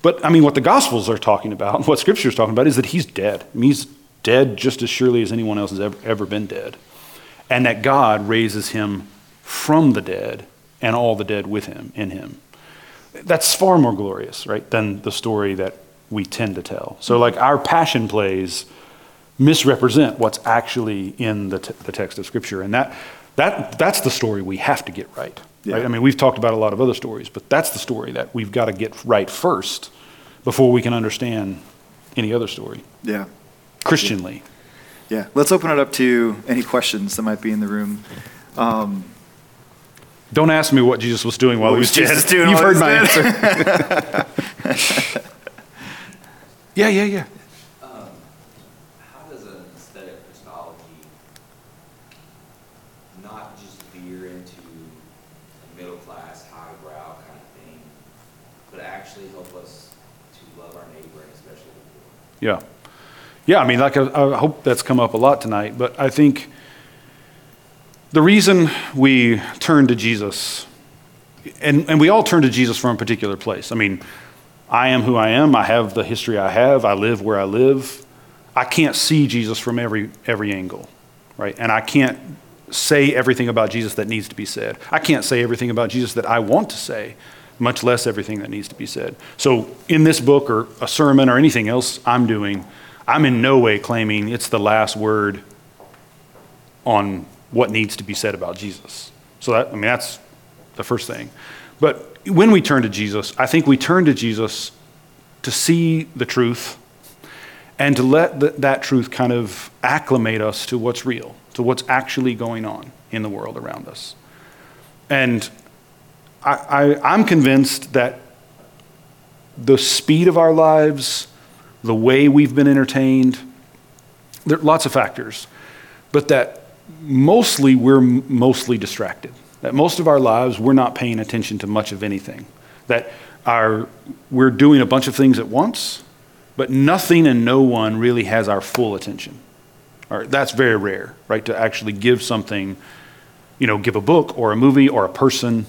But I mean, what the Gospels are talking about, what Scripture is talking about, is that he's dead. I mean, he's dead just as surely as anyone else has ever been dead. And that God raises him from the dead and all the dead with him, in him. That's far more glorious, right, than the story that we tend to tell. So like our passion plays misrepresent what's actually in the text of Scripture. And that's the story we have to get right. Yeah. Right? I mean, we've talked about a lot of other stories, but that's the story that we've got to get right first before we can understand any other story. Yeah. Christianly. Yeah. Let's open it up to any questions that might be in the room. Don't ask me what Jesus was doing while he was dead. You've heard my answer. Yeah. Yeah. Yeah, I mean, like, I hope that's come up a lot tonight, but I think the reason we turn to Jesus, and we all turn to Jesus from a particular place. I mean, I am who I am. I have the history I have. I live where I live. I can't see Jesus from every angle, right? And I can't say everything about Jesus that needs to be said. I can't say everything about Jesus that I want to say, much less everything that needs to be said. So in this book or a sermon or anything else I'm doing, I'm in no way claiming it's the last word on what needs to be said about Jesus. So that, I mean, that's the first thing. But when we turn to Jesus, I think we turn to Jesus to see the truth and to let that truth kind of acclimate us to what's real, to what's actually going on in the world around us. And I'm convinced that the speed of our lives, the way we've been entertained, there are lots of factors, but that mostly we're mostly distracted. That most of our lives, we're not paying attention to much of anything. That we're doing a bunch of things at once, but nothing and no one really has our full attention. All right, that's very rare, right? To actually give something, give a book or a movie or a person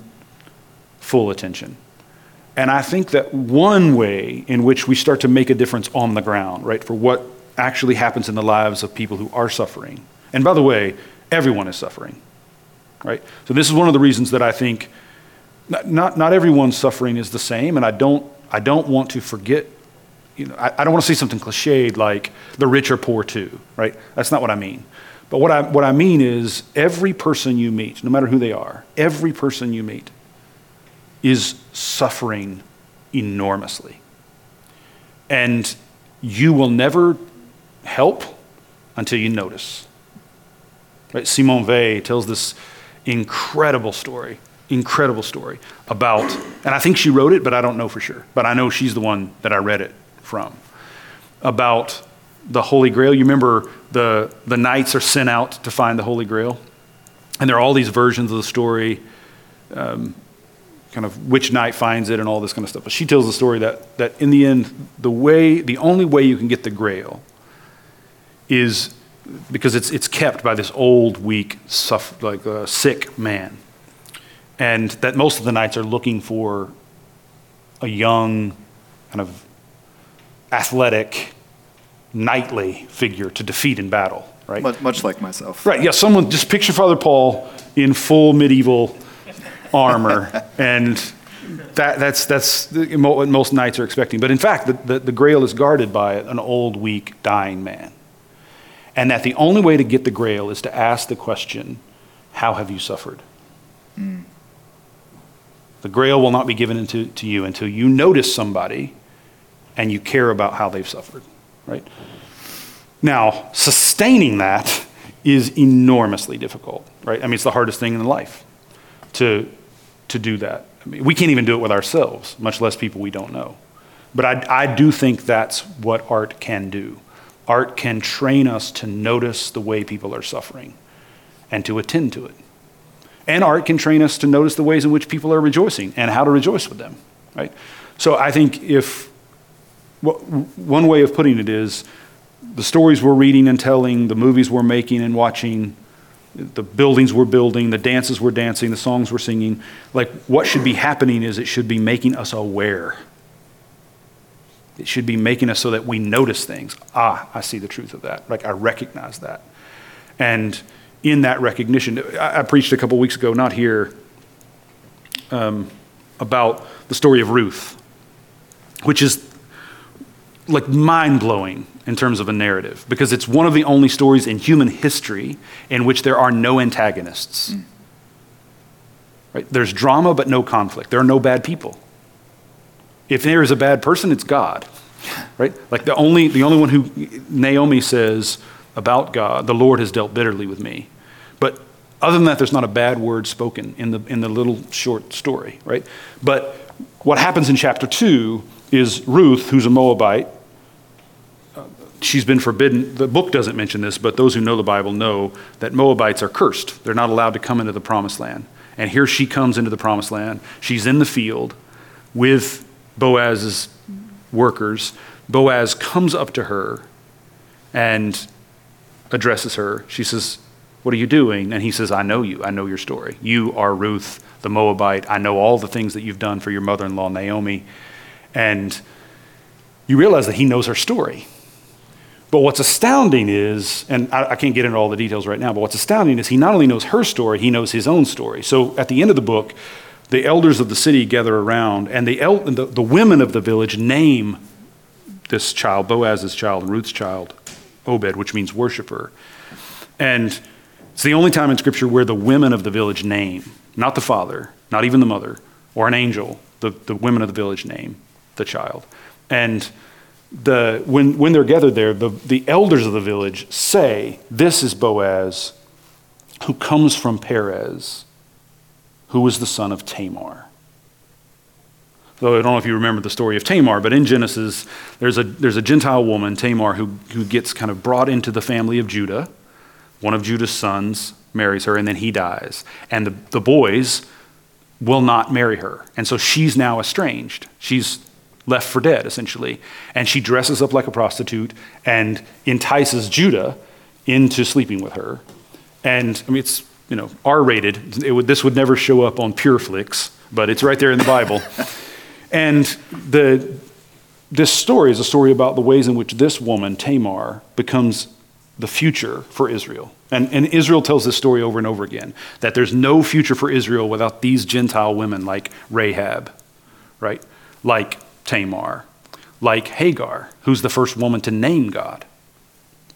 full attention. And I think that one way in which we start to make a difference on the ground, right, for what actually happens in the lives of people who are suffering. And by the way, everyone is suffering, right? So this is one of the reasons that I think not everyone's suffering is the same, and I don't want to forget, I don't want to say something cliched like the rich are poor too, right? That's not what I mean. But what I mean is every person you meet, no matter who they are, every person you meet is suffering enormously. And you will never help until you notice. Right? Simone Weil tells this incredible story about, and I think she wrote it, but I don't know for sure, but I know she's the one that I read it from, about the Holy Grail. You remember the knights are sent out to find the Holy Grail? And there are all these versions of the story, kind of which knight finds it and all this kind of stuff. But she tells the story that in the end, the only way you can get the Grail is because it's kept by this old, weak, sick man. And that most of the knights are looking for a young, kind of athletic, knightly figure to defeat in battle, right? Much like myself. Right, yeah, someone, just picture Father Paul in full medieval armor, and that's what most knights are expecting. But in fact, the Grail is guarded by an old, weak, dying man. And that the only way to get the Grail is to ask the question, how have you suffered? Mm. The Grail will not be given to you until you notice somebody and you care about how they've suffered, right? Now, sustaining that is enormously difficult, right? I mean, it's the hardest thing in life to do that. I mean, we can't even do it with ourselves, much less people we don't know. But I do think that's what art can do. Art can train us to notice the way people are suffering and to attend to it. And art can train us to notice the ways in which people are rejoicing and how to rejoice with them, right? So I think one way of putting it is the stories we're reading and telling, the movies we're making and watching, the buildings we're building, the dances we're dancing, the songs we're singing, like what should be happening is it should be making us aware. It should be making us so that we notice things. I see the truth of that. Like I recognize that. And in that recognition, I preached a couple weeks ago, not here, about the story of Ruth, which is like mind-blowing in terms of a narrative, because it's one of the only stories in human history in which there are no antagonists. Mm. Right? There's drama, but no conflict. There are no bad people. If there is a bad person, it's God, right? Like the only one who Naomi says about God, the Lord has dealt bitterly with me. But other than that, there's not a bad word spoken in the little short story, right? But what happens in chapter 2 is Ruth, who's a Moabite, she's been forbidden. The book doesn't mention this, but those who know the Bible know that Moabites are cursed. They're not allowed to come into the promised land. And here she comes into the promised land. She's in the field with Boaz's workers. Boaz comes up to her and addresses her. She says, "What are you doing?" And he says, "I know you. I know your story. You are Ruth the Moabite. I know all the things that you've done for your mother-in-law, Naomi." And you realize that he knows her story. But what's astounding is, and I can't get into all the details right now, but what's astounding is he not only knows her story, he knows his own story. So at the end of the book, the elders of the city gather around, and the women of the village name this child, Boaz's child, Ruth's child, Obed, which means worshiper. And it's the only time in Scripture where the women of the village name, not the father, not even the mother, or an angel, the women of the village name the child. And when they're gathered there, the elders of the village say, "This is Boaz, who comes from Perez, who was the son of Tamar." Though I don't know if you remember the story of Tamar, but in Genesis, there's a Gentile woman, Tamar, who gets kind of brought into the family of Judah. One of Judah's sons marries her, and then he dies. And the boys will not marry her. And so she's now estranged. She's left for dead, essentially. And she dresses up like a prostitute and entices Judah into sleeping with her. And I mean, it's, you know, R-rated. This would never show up on PureFlix, but it's right there in the Bible. And this story is a story about the ways in which this woman, Tamar, becomes the future for Israel. And Israel tells this story over and over again, that there's no future for Israel without these Gentile women like Rahab, right? Like Tamar, like Hagar, who's the first woman to name God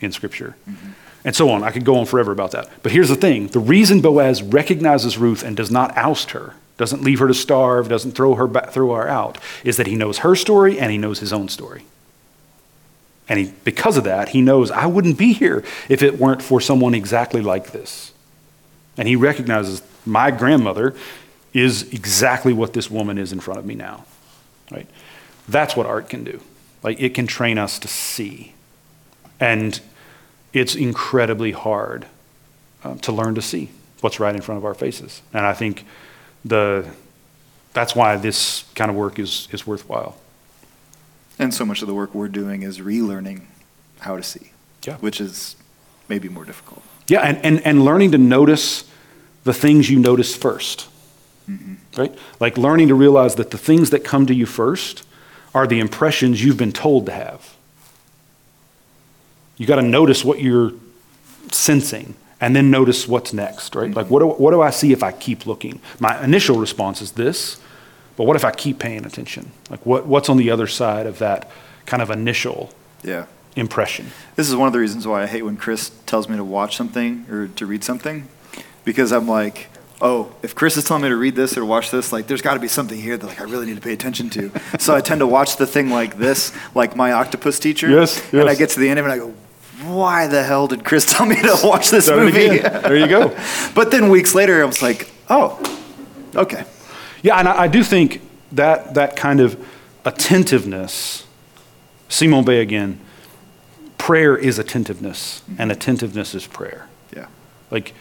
in Scripture, mm-hmm. and so on. I could go on forever about that. But here's the thing. The reason Boaz recognizes Ruth and does not oust her, doesn't leave her to starve, doesn't throw her out, is that he knows her story and he knows his own story. And because of that, he knows, I wouldn't be here if it weren't for someone exactly like this. And he recognizes my grandmother is exactly what this woman is in front of me now, right? That's what art can do. Like, it can train us to see. And it's incredibly hard to learn to see what's right in front of our faces. And I think that's why this kind of work is worthwhile. And so much of the work we're doing is relearning how to see, yeah. which is maybe more difficult. Yeah, and learning to notice the things you notice first, mm-hmm. right? Like learning to realize that the things that come to you first are the impressions you've been told to have. You got to notice what you're sensing and then notice what's next, right? Mm-hmm. Like, what do I see if I keep looking? My initial response is this, but what if I keep paying attention? Like, what's on the other side of that kind of initial impression? This is one of the reasons why I hate when Chris tells me to watch something or to read something, because I'm like, oh, if Chris is telling me to read this or watch this, like, there's got to be something here that, like, I really need to pay attention to. So I tend to watch the thing like this, like My Octopus Teacher. Yes. And I get to the end of it and I go, why the hell did Chris tell me to watch this movie? There you go. But then weeks later, I was like, oh, okay. Yeah, and I do think that kind of attentiveness, Simone Bay again, prayer is attentiveness, and attentiveness is prayer. Yeah. Like,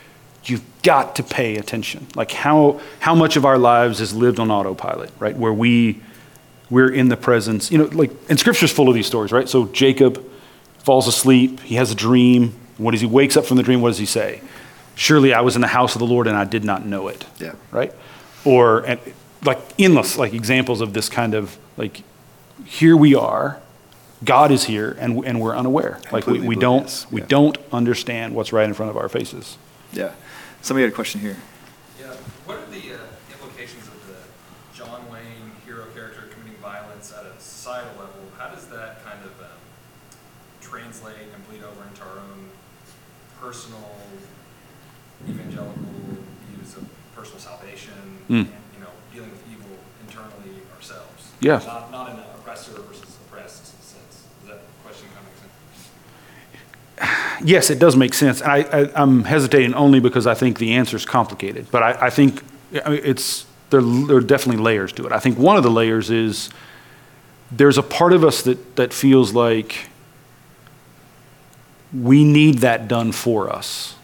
you've got to pay attention. Like, how much of our lives is lived on autopilot, right? Where we're in the presence, you know, like, and Scripture's full of these stories, right? So Jacob falls asleep, he has a dream. What does he wakes up from the dream? What does he say? Surely I was in the house of the Lord and I did not know it. Yeah. Right? Or, and, like, endless, like, examples of this kind of, like, here we are, God is here, and we're unaware. Like, we don't understand what's right in front of our faces. Yeah. Somebody had a question here. Yeah. What are the implications of the John Wayne hero character committing violence at a societal level? How does that kind of translate and bleed over into our own personal evangelical views of personal salvation and, you know, dealing with evil internally ourselves? Yeah. Not in an oppressor versus oppressed sense. Does that question kind of make sense? Yes, it does make sense. I'm hesitating only because I think the answer is complicated. But I think it's there are definitely layers to it. I think one of the layers is there's a part of us that feels like we need that done for us.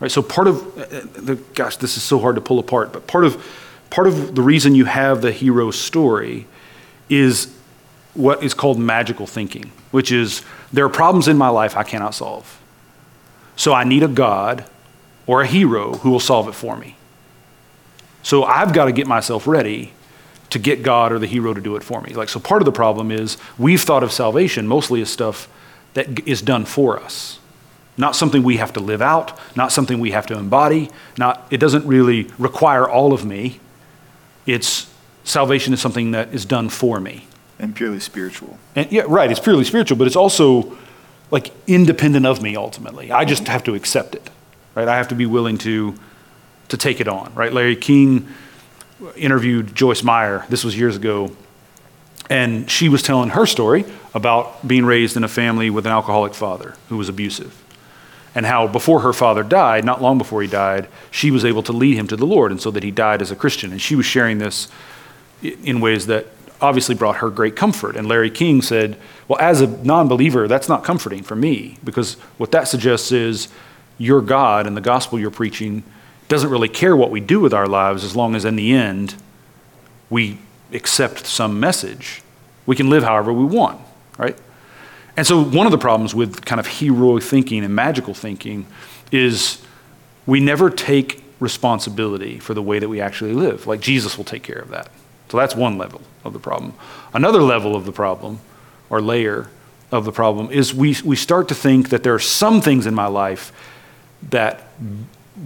Right? So part of, gosh, this is so hard to pull apart, but part of the reason you have the hero story is what is called magical thinking, which is there are problems in my life I cannot solve. So I need a God or a hero who will solve it for me. So I've got to get myself ready to get God or the hero to do it for me. Like, so part of the problem is we've thought of salvation mostly as stuff that is done for us. Not something we have to live out, not something we have to embody, it doesn't really require all of me. It's salvation is something that is done for me. And purely spiritual. And yeah, right, it's purely spiritual, but it's also like independent of me ultimately. I just have to accept it, right? I have to be willing to take it on, right? Larry King interviewed Joyce Meyer, this was years ago, and she was telling her story about being raised in a family with an alcoholic father who was abusive. And how before her father died, not long before he died, she was able to lead him to the Lord, and so that he died as a Christian. And she was sharing this in ways that obviously brought her great comfort. And Larry King said, well, as a non-believer, that's not comforting for me, because what that suggests is your God and the gospel you're preaching doesn't really care what we do with our lives as long as in the end we accept some message. We can live however we want, right? And so one of the problems with kind of heroic thinking and magical thinking is we never take responsibility for the way that we actually live. Like, Jesus will take care of that. So that's one level of the problem. Another level of the problem, or layer of the problem, is we start to think that there are some things in my life that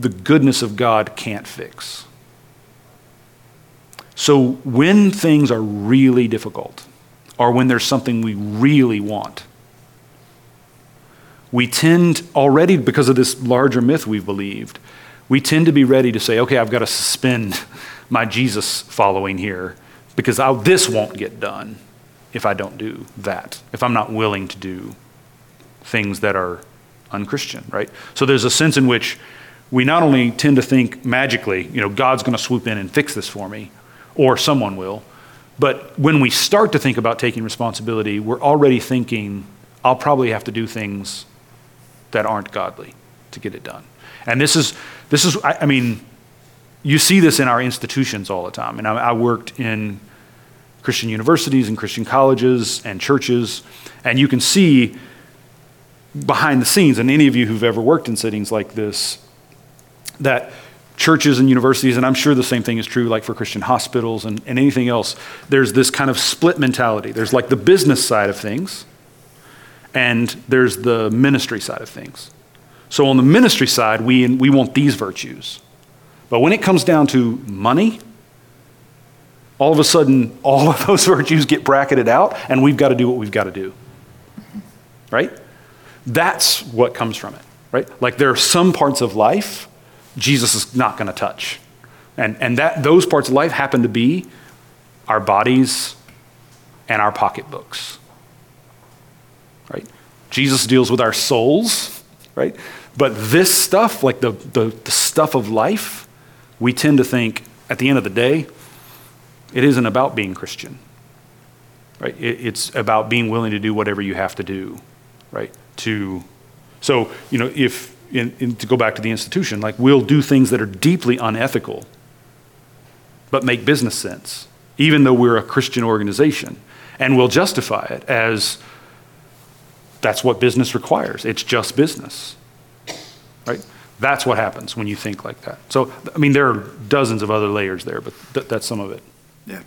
the goodness of God can't fix. So when things are really difficult, or when there's something we really want, we tend already, because of this larger myth we've believed, we tend to be ready to say, okay, I've got to suspend my Jesus following here because this won't get done if I don't do that, if I'm not willing to do things that are unchristian, right? So there's a sense in which we not only tend to think magically, you know, God's going to swoop in and fix this for me, or someone will, but when we start to think about taking responsibility, we're already thinking, I'll probably have to do things that aren't godly to get it done. And this is. I mean, you see this in our institutions all the time. And I worked in Christian universities and Christian colleges and churches, and you can see behind the scenes, and any of you who've ever worked in settings like this, that churches and universities, and I'm sure the same thing is true like for Christian hospitals and anything else, there's this kind of split mentality. There's like the business side of things, and there's the ministry side of things. So on the ministry side, we want these virtues. But when it comes down to money, all of a sudden, all of those virtues get bracketed out, and we've got to do what we've got to do, right? That's what comes from it, right? Like there are some parts of life Jesus is not going to touch. And that those parts of life happen to be our bodies and our pocketbooks, right? Jesus deals with our souls, right? But this stuff, like the stuff of life, we tend to think at the end of the day, it isn't about being Christian, right? It's about being willing to do whatever you have to do, right? So, you know, to go back to the institution, like we'll do things that are deeply unethical, but make business sense, even though we're a Christian organization. And we'll justify it as that's what business requires. It's just business, right? That's what happens when you think like that. So, I mean, there are dozens of other layers there, but that's some of it. Yeah.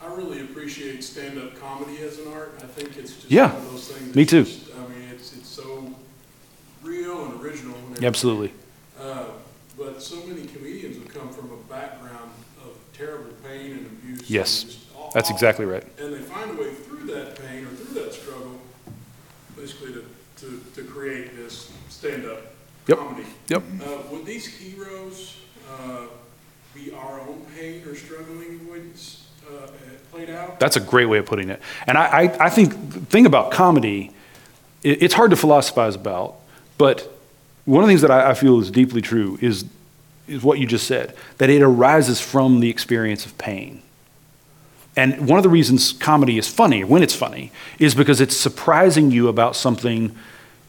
I really appreciate stand-up comedy as an art. I think it's just one of those things. That me too. Just, I mean, it's so real and original. And absolutely. But so many comedians have come from a background of terrible pain and abuse. Yes, and that's exactly right. And they find a way through that pain or through that struggle, basically to create this stand-up comedy. Yep. Would these heroes be our own pain or struggling ones played out? That's a great way of putting it. And I think the thing about comedy, it's hard to philosophize about, but one of the things that I feel is deeply true is what you just said, that it arises from the experience of pain. And one of the reasons comedy is funny, when it's funny, is because it's surprising you about something.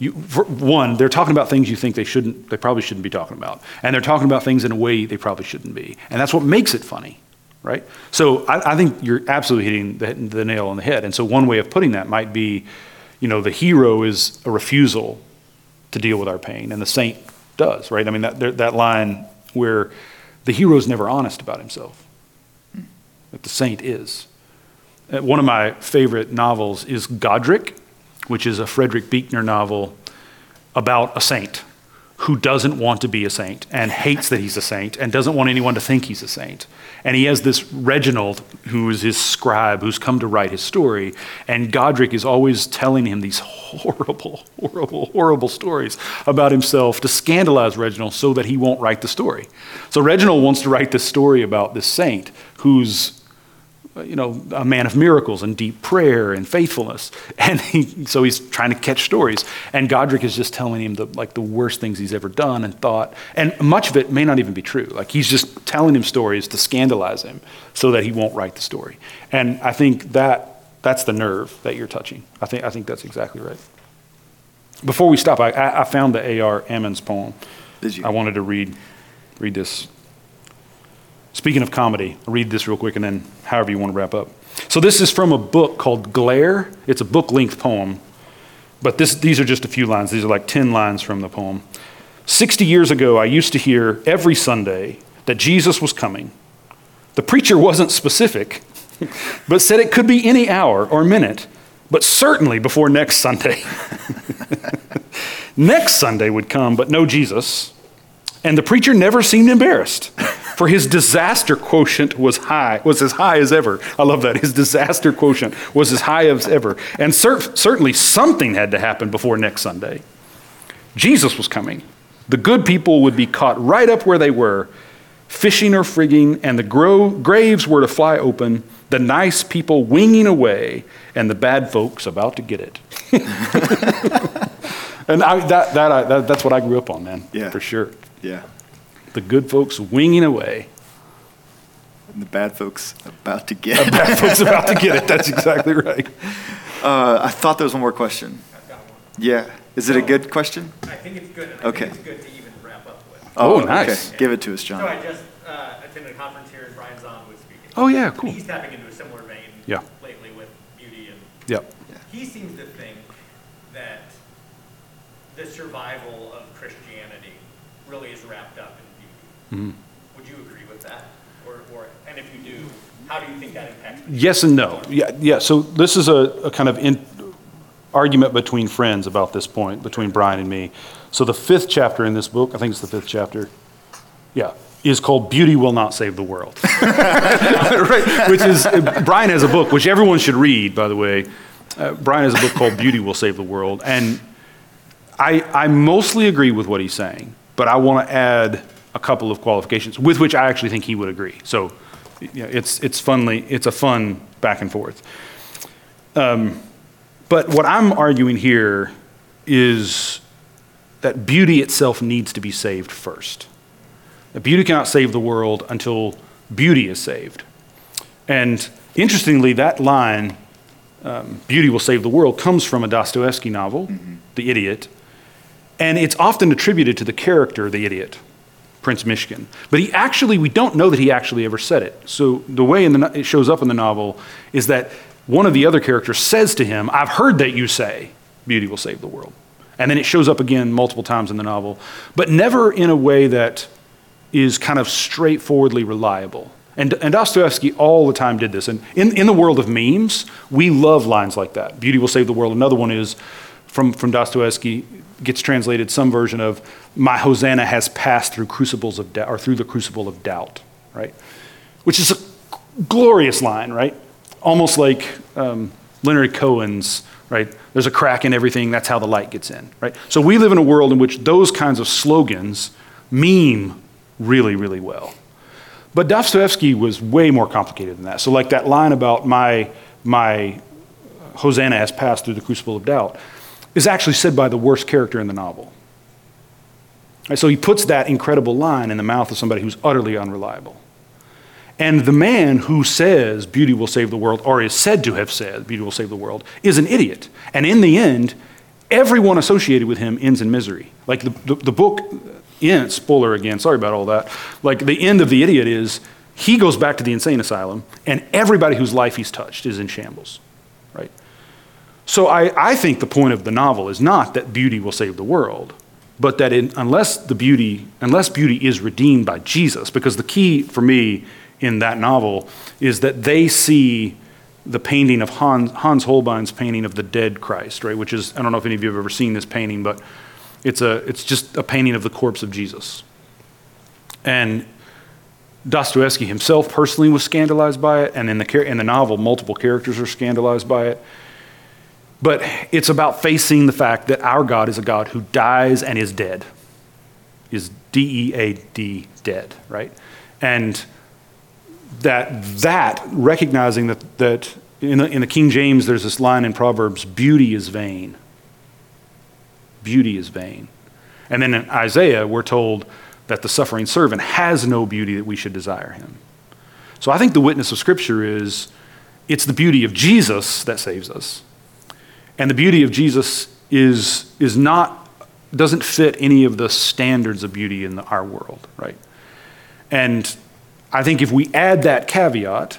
One, they're talking about things you think they probably shouldn't be talking about. And they're talking about things in a way they probably shouldn't be. And that's what makes it funny, right? So I think you're absolutely hitting the nail on the head. And so one way of putting that might be, you know, the hero is a refusal to deal with our pain, and the saint does, right? I mean, that line where the hero's never honest about himself, but the saint is. One of my favorite novels is Godric, which is a Frederick Buechner novel about a saint who doesn't want to be a saint and hates that he's a saint and doesn't want anyone to think he's a saint. And he has this Reginald, who is his scribe, who's come to write his story, and Godric is always telling him these horrible, horrible, horrible stories about himself to scandalize Reginald so that he won't write the story. So Reginald wants to write this story about this saint who's, you know, a man of miracles and deep prayer and faithfulness. And so he's trying to catch stories. And Godric is just telling him the worst things he's ever done and thought. And much of it may not even be true. Like, he's just telling him stories to scandalize him so that he won't write the story. And I think that's the nerve that you're touching. I think that's exactly right. Before we stop, I found the A.R. Ammons poem. Did you? I wanted to read this. Speaking of comedy, I'll read this real quick and then however you want to wrap up. So this is from a book called Glare. It's a book-length poem, but these are just a few lines. These are like 10 lines from the poem. 60 years ago, I used to hear every Sunday that Jesus was coming. The preacher wasn't specific, but said it could be any hour or minute, but certainly before next Sunday. Next Sunday would come, but no Jesus. And the preacher never seemed embarrassed, for his disaster quotient was as high as ever. I love that. His disaster quotient was as high as ever. And certainly something had to happen before next Sunday. Jesus was coming. The good people would be caught right up where they were, fishing or frigging, and the graves were to fly open, the nice people winging away, and the bad folks about to get it. And that's what I grew up on, man, for sure. Yeah. The good folks winging away. And the bad folks about to get it. The bad folks about to get it. That's exactly right. I thought there was one more question. I've got one. Yeah. Is it a good question? I think it's good. I think it's good to even wrap up with. Oh, nice. Okay. Give it to us, John. So I just attended a conference here as Brian Zahn was speaking. Oh, yeah, cool. He's tapping into a similar vein lately with beauty. And he seems to think that the survival of Christianity really is wrapped up in beauty. Mm-hmm. Would you agree with that? Or and if you do, how do you think that impacts people? Yes and no. Yeah. So this is a kind of argument between friends about this point, between Brian and me. So the 5th chapter in this book, I think it's the 5th chapter, is called Beauty Will Not Save the World. Right? Which is, Brian has a book, which everyone should read, by the way. Brian has a book called Beauty Will Save the World. And I mostly agree with what he's saying. But I want to add a couple of qualifications, with which I actually think he would agree. So yeah, it's a fun back and forth. But what I'm arguing here is that beauty itself needs to be saved first. That beauty cannot save the world until beauty is saved. And interestingly, that line, Beauty Will Save the World, comes from a Dostoevsky novel, mm-hmm. The Idiot, and it's often attributed to the character, the Idiot, Prince Mishkin. But he actually, we don't know that he actually ever said it. So the way it shows up in the novel is that one of the other characters says to him, I've heard that you say, beauty will save the world. And then it shows up again multiple times in the novel, but never in a way that is kind of straightforwardly reliable. And Dostoevsky all the time did this. And in the world of memes, we love lines like that. Beauty will save the world. Another one is from Dostoevsky, gets translated some version of, my Hosanna has passed through crucibles of doubt, or through the crucible of doubt, right? Which is a glorious line, right? Almost like Leonard Cohen's, right? There's a crack in everything, that's how the light gets in, right? So we live in a world in which those kinds of slogans meme really, really well. But Dostoevsky was way more complicated than that. So like that line about my Hosanna has passed through the crucible of doubt is actually said by the worst character in the novel. Right, so he puts that incredible line in the mouth of somebody who's utterly unreliable. And the man who says beauty will save the world, or is said to have said beauty will save the world, is an idiot. And in the end, everyone associated with him ends in misery. Like the book ends, spoiler again, sorry about all that. Like the end of The Idiot is, he goes back to the insane asylum and everybody whose life he's touched is in shambles, right? So I think the point of the novel is not that beauty will save the world, but that unless beauty is redeemed by Jesus, because the key for me in that novel is that they see the painting of Hans Holbein's painting of the dead Christ, right? Which is, I don't know if any of you have ever seen this painting, but it's just a painting of the corpse of Jesus. And Dostoevsky himself personally was scandalized by it, and in the novel, multiple characters are scandalized by it. But it's about facing the fact that our God is a God who dies and is dead, is D-E-A-D, dead, right? And that recognizing that in the King James, there's this line in Proverbs, beauty is vain. Beauty is vain. And then in Isaiah, we're told that the suffering servant has no beauty that we should desire him. So I think the witness of Scripture is, it's the beauty of Jesus that saves us. And the beauty of Jesus doesn't fit any of the standards of beauty in our world, right? And I think if we add that caveat,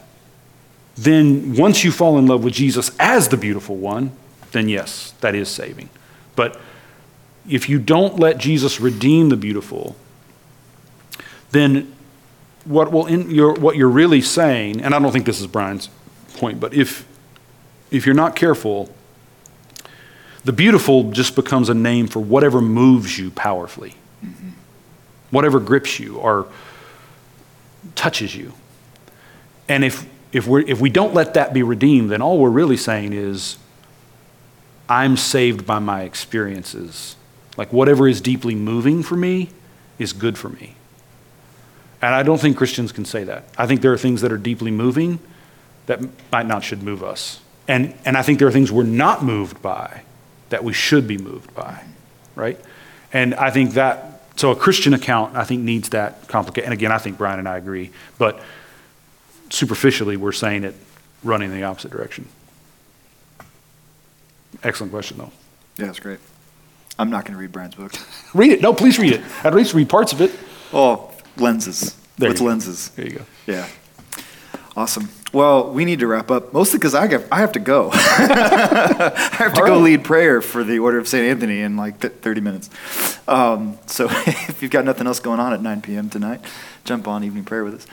then once you fall in love with Jesus as the beautiful one, then yes, that is saving. But if you don't let Jesus redeem the beautiful, then what you're really saying, and I don't think this is Brian's point, but if you're not careful, the beautiful just becomes a name for whatever moves you powerfully, mm-hmm. whatever grips you or touches you. And if we don't let that be redeemed, then all we're really saying is, I'm saved by my experiences. Like whatever is deeply moving for me is good for me. And I don't think Christians can say that. I think there are things that are deeply moving that might not should move us. And I think there are things we're not moved by that we should be moved by, right? And I think that, so a Christian account, I think, needs that complicated. And again, I think Brian and I agree, but superficially, we're saying it running in the opposite direction. Excellent question, though. Yeah, that's great. I'm not going to read Brian's book. Read it. No, please read it. At least read parts of it. Oh, lenses. There you go. Yeah. Awesome. Well, we need to wrap up, mostly because I have to go. I have to go lead prayer for the Order of St. Anthony in like 30 minutes. So if you've got nothing else going on at 9 p.m. tonight, jump on evening prayer with us.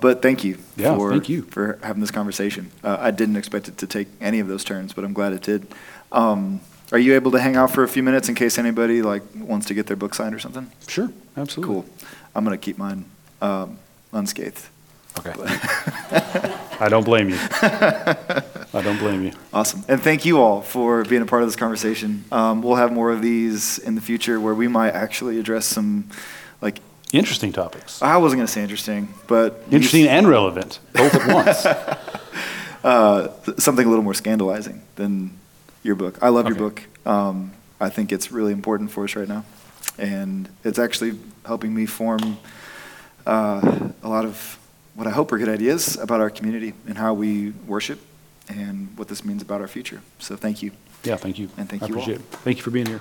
But thank you for having this conversation. I didn't expect it to take any of those turns, but I'm glad it did. Are you able to hang out for a few minutes in case anybody wants to get their book signed or something? Sure, absolutely. Cool. I'm going to keep mine unscathed. Okay. I don't blame you. Awesome. And thank you all for being a part of this conversation. We'll have more of these in the future where we might actually address some Interesting topics. I wasn't going to say interesting, but... Interesting and relevant, both at once. Something a little more scandalizing than your book. I love your book. I think it's really important for us right now. And it's actually helping me form a lot of what I hope are good ideas about our community and how we worship and what this means about our future. So thank you. Yeah, thank you. And thank you all. I appreciate it. Thank you for being here.